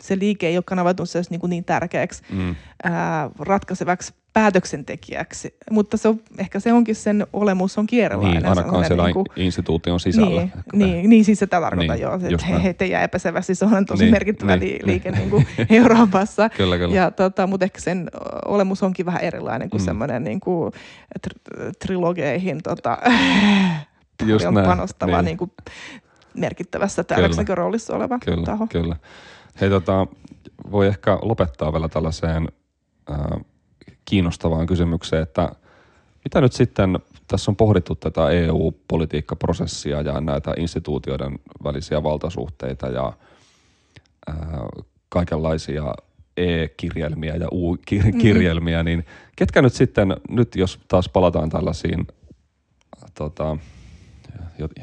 se liike ei ole kanavautunut se niin, niin tärkeäksi mm. ää, ratkaisevaksi päätöksentekijäksi, mutta se on, ehkä se onkin sen olemus on kierrelainen. Niin, ainakaan siellä niin kuin instituution sisällä. Niin, niin, niin siis se tarkoittaa niin, joo, että he, heitä jää epäselvästi, se on tosi niin, merkittävä niin, liike niin. Niin kuin Euroopassa, kyllä, kyllä. Ja, tota, mutta ehkä sen olemus onkin vähän erilainen kuin mm. semmoinen niin kuin tr- trilogeihin tota, panostava niin. Niin kuin merkittävässä tälleksikö roolissa oleva kyllä, taho. Kyllä. Hei, tota, voi ehkä lopettaa vielä tällaiseen ää, kiinnostavaan kysymykseen, että mitä nyt sitten, tässä on pohdittu tätä E U-politiikkaprosessia ja näitä instituutioiden välisiä valtasuhteita ja ää, kaikenlaisia E-kirjelmiä ja U-kirjelmiä, mm. niin ketkä nyt sitten, nyt jos taas palataan tällaisiin tota,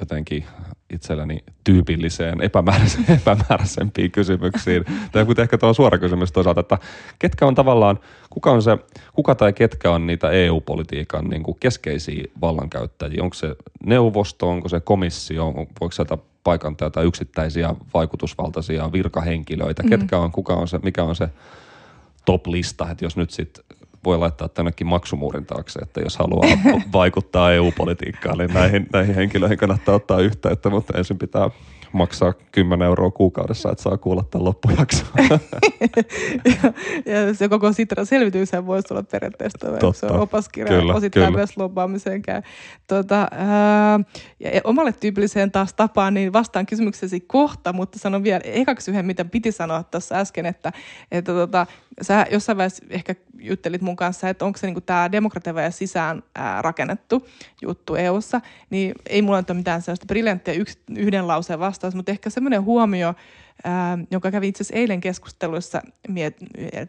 jotenkin itselleni tyypilliseen, epämääräiseen, epämääräisempiin kysymyksiin. Tai kuten ehkä tuo on suora kysymys toisaalta, että ketkä on tavallaan, kuka on se, kuka tai ketkä on niitä E U-politiikan niin kuin keskeisiä vallankäyttäjiä? Onko se neuvosto, onko se komissio, voiko sieltä paikan tai yksittäisiä vaikutusvaltaisia virkahenkilöitä? Mm-hmm. Ketkä on, kuka on se, mikä on se top-lista, että jos nyt sitten voi laittaa tännekin maksumuurin taakse, että jos haluaa vaikuttaa E U-politiikkaan, niin näihin, näihin henkilöihin kannattaa ottaa yhteyttä, mutta ensin pitää maksaa kymmenen euroa kuukaudessa, että saa kuulla tämän loppujakson. ja, ja se koko Sitran selvityshän voisi olla periaatteessa totta, opaskirja, kyllä, osittain kyllä. myös lobbaamiseen käy. Tuota, ää, ja omalle tyypilliseen taas tapaan, niin vastaan kysymyksesi kohta, mutta sanon vielä ekaksi yhden, mitä piti sanoa tuossa äsken, että, että tota, sä jossain vaiheessa ehkä juttelit mun kanssa, että onko se niinku tämä demokratiavaje sisään ää, rakennettu juttu E U:ssa, niin ei mulla nyt ole mitään sellaista briljanttia yks, yhden lauseen vastaus, mutta ehkä semmoinen huomio, ää, joka kävi itse asiassa eilen keskusteluissa miet,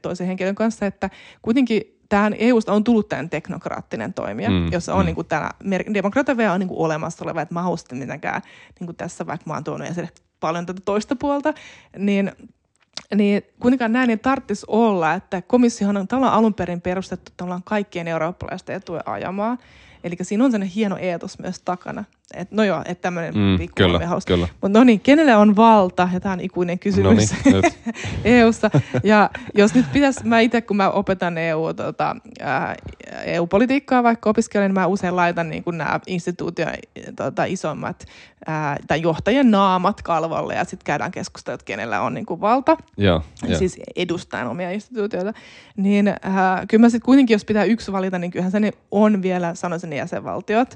toisen henkilön kanssa, että kuitenkin tähän E U:sta on tullut tämän teknokraattinen toimija, mm, jossa on mm. niinku tämä demokratiavaje on niinku olemassa oleva, että mä haustin mitenkään niinku tässä, vaikka mä oon tuonut esille paljon tätä toista puolta, niin niin kuitenkaan näin ei tarvitsisi olla, että komissiohan on tällä alun perin perustettu tavallaan kaikkien eurooppalaisten etuja ajamaan. Eli siinä on sellainen hieno eetos myös takana. Et, no joo, että tämmöinen mm, pikkuinen hauska. Mutta no niin, kenelle on valta? Ja tämä on ikuinen kysymys Noniin, E U:ssa. Ja jos nyt pitäisi, mä itse kun mä opetan E U, tota, ää, E U-politiikkaa vaikka opiskelijan, niin mä usein laitan niin kuin nämä instituutio tota, isommat ää, tai johtajien naamat kalvalle ja sitten käydään keskustelua, että kenellä on niin kuin valta. Joo, jo. Siis edustajan omia instituutioita. Niin ää, kyllä mä sitten kuitenkin, jos pitää yksi valita, niin kyllähän se niin on vielä, sanoisin, jäsenvaltiot.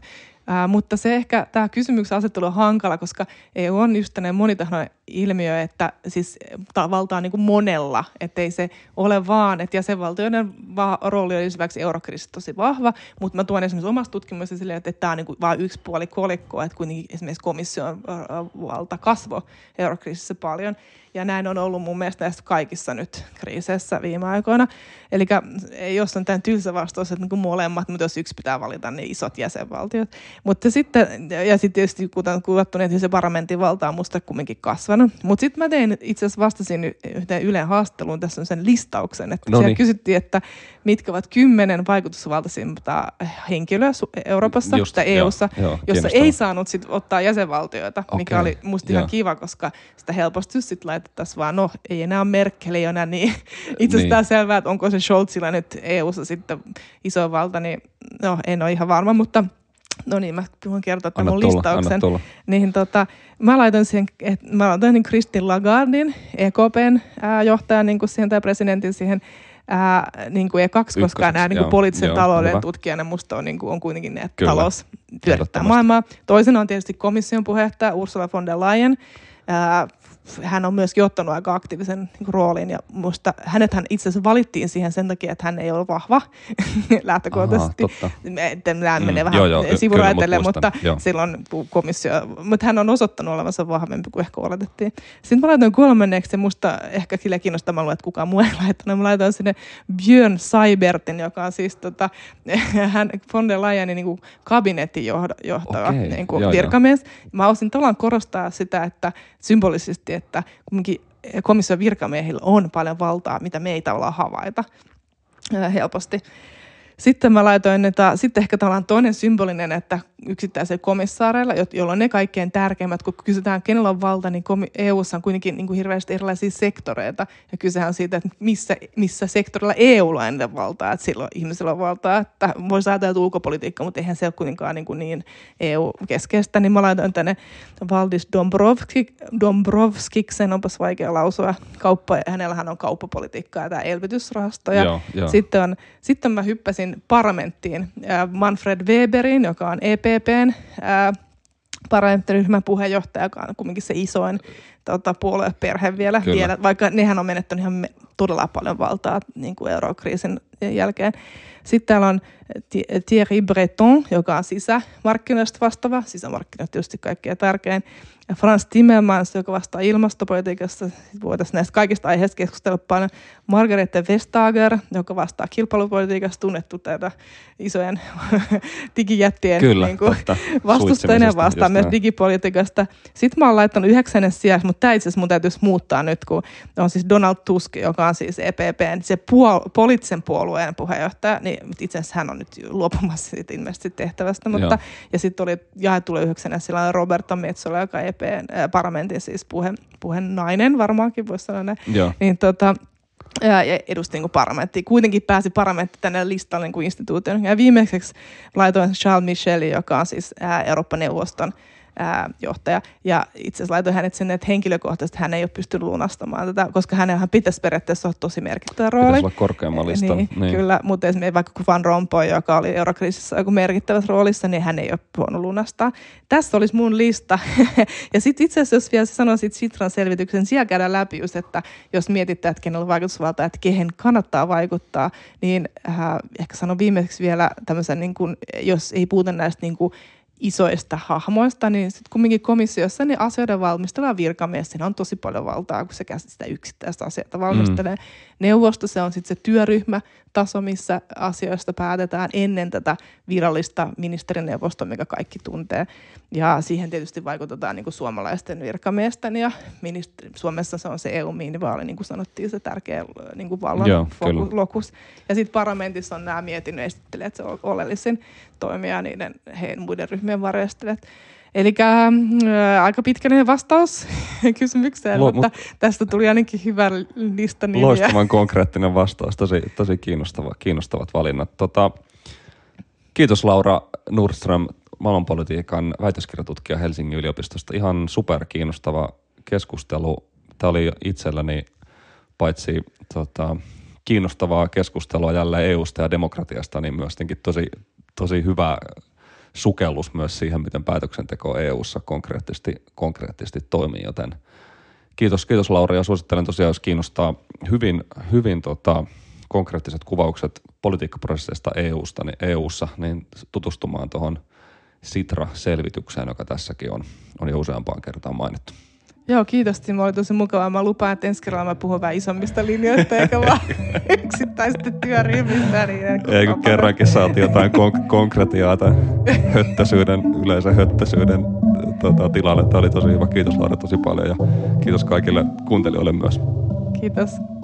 Äh, mutta se ehkä tämä kysymyksen asettelu on hankala, koska E U on just tämmöinen monitahoinen ilmiö, että siis valtaa niin kuin monella, ettei se ole vaan, että jäsenvaltioiden va- rooli on esimerkiksi eurokriisissä tosi vahva, mutta mä tuon esimerkiksi omassa tutkimuksessa silleen, että tämä on niin vain yksi puoli kolikkoa, että kuitenkin esimerkiksi komission valta kasvoi eurokriisissä paljon, ja näin on ollut mun mielestä näissä kaikissa nyt kriiseissä viime aikoina. Eli jos on tämän tylsä vastaus, että niin kuin molemmat, mutta jos yksi pitää valita, niin isot jäsenvaltiot. Mutta sitten, ja sitten tietysti kuten kuvattu, niin se parlamentin valta on musta kumminkin kasvanut. Mutta sitten mä tein, itse asiassa vastasin yhteen Ylen haastatteluun, tässä on sen listauksen, että Noniin. Siellä kysyttiin, että mitkä ovat kymmenen vaikutusvaltaisinta henkilöä Euroopassa Just, tai E U:ssa, joo, joo, jossa ei saanut sit ottaa jäsenvaltioita, okay, mikä oli musta ihan kiva, koska sitä helposti sitten laitettaisiin vaan, no ei enää ole Merkel, ei enää niin. Itse asiassa niin. Selvää, että onko se Scholzilla nyt E U:ssa sitten iso valta, niin no en ole ihan varma, mutta no niin, mä puhun kertoa tämän mun listauksen. Niin, tota, mä laitoin siihen, että mä laitoin niin Christine Lagardin, E K P:n ää, johtajan niin kuin siihen, tai presidentin siihen ää, niin kuin E kaksi, koska Ykköseks, nämä niin kuin poliittisen joo, talouden hyvä. Tutkijana musta on, niin kuin, on kuitenkin ne, että Kyllä. talous pyörittää maailmaa. Toisena on tietysti komission puheenjohtaja Ursula von der Leyen. Ää, hän on myöskin ottanut aika aktiivisen roolin ja musta hänethän itse asiassa valittiin siihen sen takia, että hän ei ole vahva lähtökohtaisesti. Tämä menee mm, vähän sivuraiteille, mutta joo. silloin komissio, mutta hän on osoittanut olevansa vahvempi kuin ehkä oletettiin. Sitten mä laitoin kolmanneksi ja musta ehkä sillä kiinnostaa, mä luulen, että kukaan muu ei laittanut. Mä laitoin sinne Björn Seibertin, joka on siis tota, hän von der Leyenin niin kuin kabinetin johtava okay, niin kuin joo, virkamies. Joo. Mä osin tavallaan korostaa sitä, että symbolisesti, että kuitenkin komission virkamiehillä on paljon valtaa, mitä me ei tavallaan havaita helposti. Sitten mä laitoin, että sitten ehkä tavallaan toinen symbolinen, että yksittäisillä komissaareilla, joilla on ne kaikkein tärkeimmät, kun kysytään kenellä on valta, niin E U:ssa on kuitenkin niin kuin hirveästi erilaisia sektoreita. Ja kysehän on siitä, että missä, missä sektorilla E U:lla on valtaa, että silloin ihmisillä on valtaa. Että voisi ajatella, että ulkopolitiikka, mutta eihän se ole kuitenkaan niin, kuin niin E U-keskeistä. Niin mä laitoin tänne Valdis Dombrovskik, Dombrovskiksen, onpas vaikea lausua, kauppa, hänellähän on kauppapolitiikkaa ja tämä elvytysrahasto. Ja joo, joo. Sitten, on, sitten mä hyppäsin parlamenttiin. Manfred Weberin, joka on E P P:n ää, parlamenttiryhmän puheenjohtaja, joka on kuitenkin se isoin tota, puolueperhe vielä, vielä, vaikka nehän on menettänyt ihan me, todella paljon valtaa niin kuin eurokriisin jälkeen. Sitten täällä on Thierry Breton, joka on sisämarkkinoista vastaava, sisämarkkinoista tietysti kaikkein tärkein. Franz Timmermans, joka vastaa ilmastopolitiikasta, voitaisiin näistä kaikista aiheista keskustella paljon. Margarete Vestager, joka vastaa kilpailupolitiikasta, tunnettu tätä isojen digijättien niin vastustajana ja vastaa myös digipolitiikasta. Sitten mä oon laittanut yhdeksännen sijaksi, mutta tämä itse asiassa mun täytyisi muuttaa nyt, kun on siis Donald Tusk, joka on siis E P P:n, se puol- poliittisen puolueen puheenjohtaja, niin itse asiassa hän on nyt luopumassa siitä ilmeisesti tehtävästä, mutta Joo. ja sitten oli jaetulle yhdeksänä sillä Roberta Metsola, joka E P, äh, parlamentin siis puhe, puheen nainen varmaankin voisi sanoa näin, niin tota, ja edusti niin parlamenttiin. Kuitenkin pääsi parlamentti tänne listalle niin kuin instituution. Ja viimeiseksi laitoin Charles Michel, joka on siis Eurooppa-neuvoston ää, johtaja. Ja itse asiassa laitoin hänet sinne, että henkilökohtaisesti hän ei ole pystynyt lunastamaan tätä, koska hänellähän pitäisi periaatteessa olla tosi merkittävä rooli. Pitäisi olla korkeamman listan. Niin, niin. Kyllä, mutta esimerkiksi vaikka kun Van Rompuy, joka oli eurokriisissä joku merkittävässä roolissa, niin hän ei ole voinut lunastaa. Tässä olisi mun lista. Ja sitten itse asiassa, jos vielä sanon siitä Sitran selvityksen, siellä käydään läpi just, että jos mietittää, että kenellä on vaikutusvalta, että kehen kannattaa vaikuttaa, niin äh, ehkä sanon viimeksi vielä tämmöisen, niin kuin, jos ei puhuta näistä niin kuin isoista hahmoista, niin sitten kumminkin komissiossa niin asioiden valmistella virkamies, siinä on tosi paljon valtaa, kun se käsittää sitä yksittäistä asiaa valmistelee. Mm. Neuvosto, se on sitten se työryhmätaso, missä asioista päätetään ennen tätä virallista ministerineuvostoa, mikä kaikki tuntee. Ja siihen tietysti vaikutetaan niin kuin suomalaisten virkamiesten ja ministeri, Suomessa se on se E U-minivaali, niin kuin sanottiin, se tärkeä niin kuin vallan Joo, fokus. Lokus. Ja sitten parlamentissa on nämä mietinnön esittelijät, se on oleellisin toimija niiden heidän muiden ryhmien varjastelijat. Eli äh, aika pitkäinen vastaus kysymykseen, Lo, mutta mut, tästä tuli ainakin hyvä lista nimiä. Loistavan konkreettinen vastaus, tosi, tosi kiinnostava, kiinnostavat valinnat. Tota, kiitos Laura Nordström, maailmanpolitiikan väitöskirjatutkija Helsingin yliopistosta. Ihan super kiinnostava keskustelu. Tämä oli itselläni paitsi tota, kiinnostavaa keskustelua jälleen E U:sta ja demokratiasta, niin myös tosi, tosi hyvä sukellus myös siihen, miten päätöksenteko E U:ssa konkreettisesti, konkreettisesti toimii, joten kiitos, kiitos Laura, ja suosittelen tosiaan, jos kiinnostaa hyvin, hyvin tota, konkreettiset kuvaukset politiikkaprosesseista E U:sta, niin E U:ssa, niin tutustumaan tuohon Sitra-selvitykseen, joka tässäkin on, on jo useampaan kertaan mainittu. Joo, kiitos Timo, oli tosi mukavaa. Mä lupaan, että ensi kerralla mä puhun vähän isommista linjoista, eikä vaan yksittäistä työryhmistä. Niin eikö kerrankin saati jotain konk- konkretiaa tämän höttösyyden, yleisen höttösyyden tota, tilalle. Tämä oli tosi hyvä. Kiitos Laura tosi paljon ja kiitos kaikille kuuntelijoille myös. Kiitos.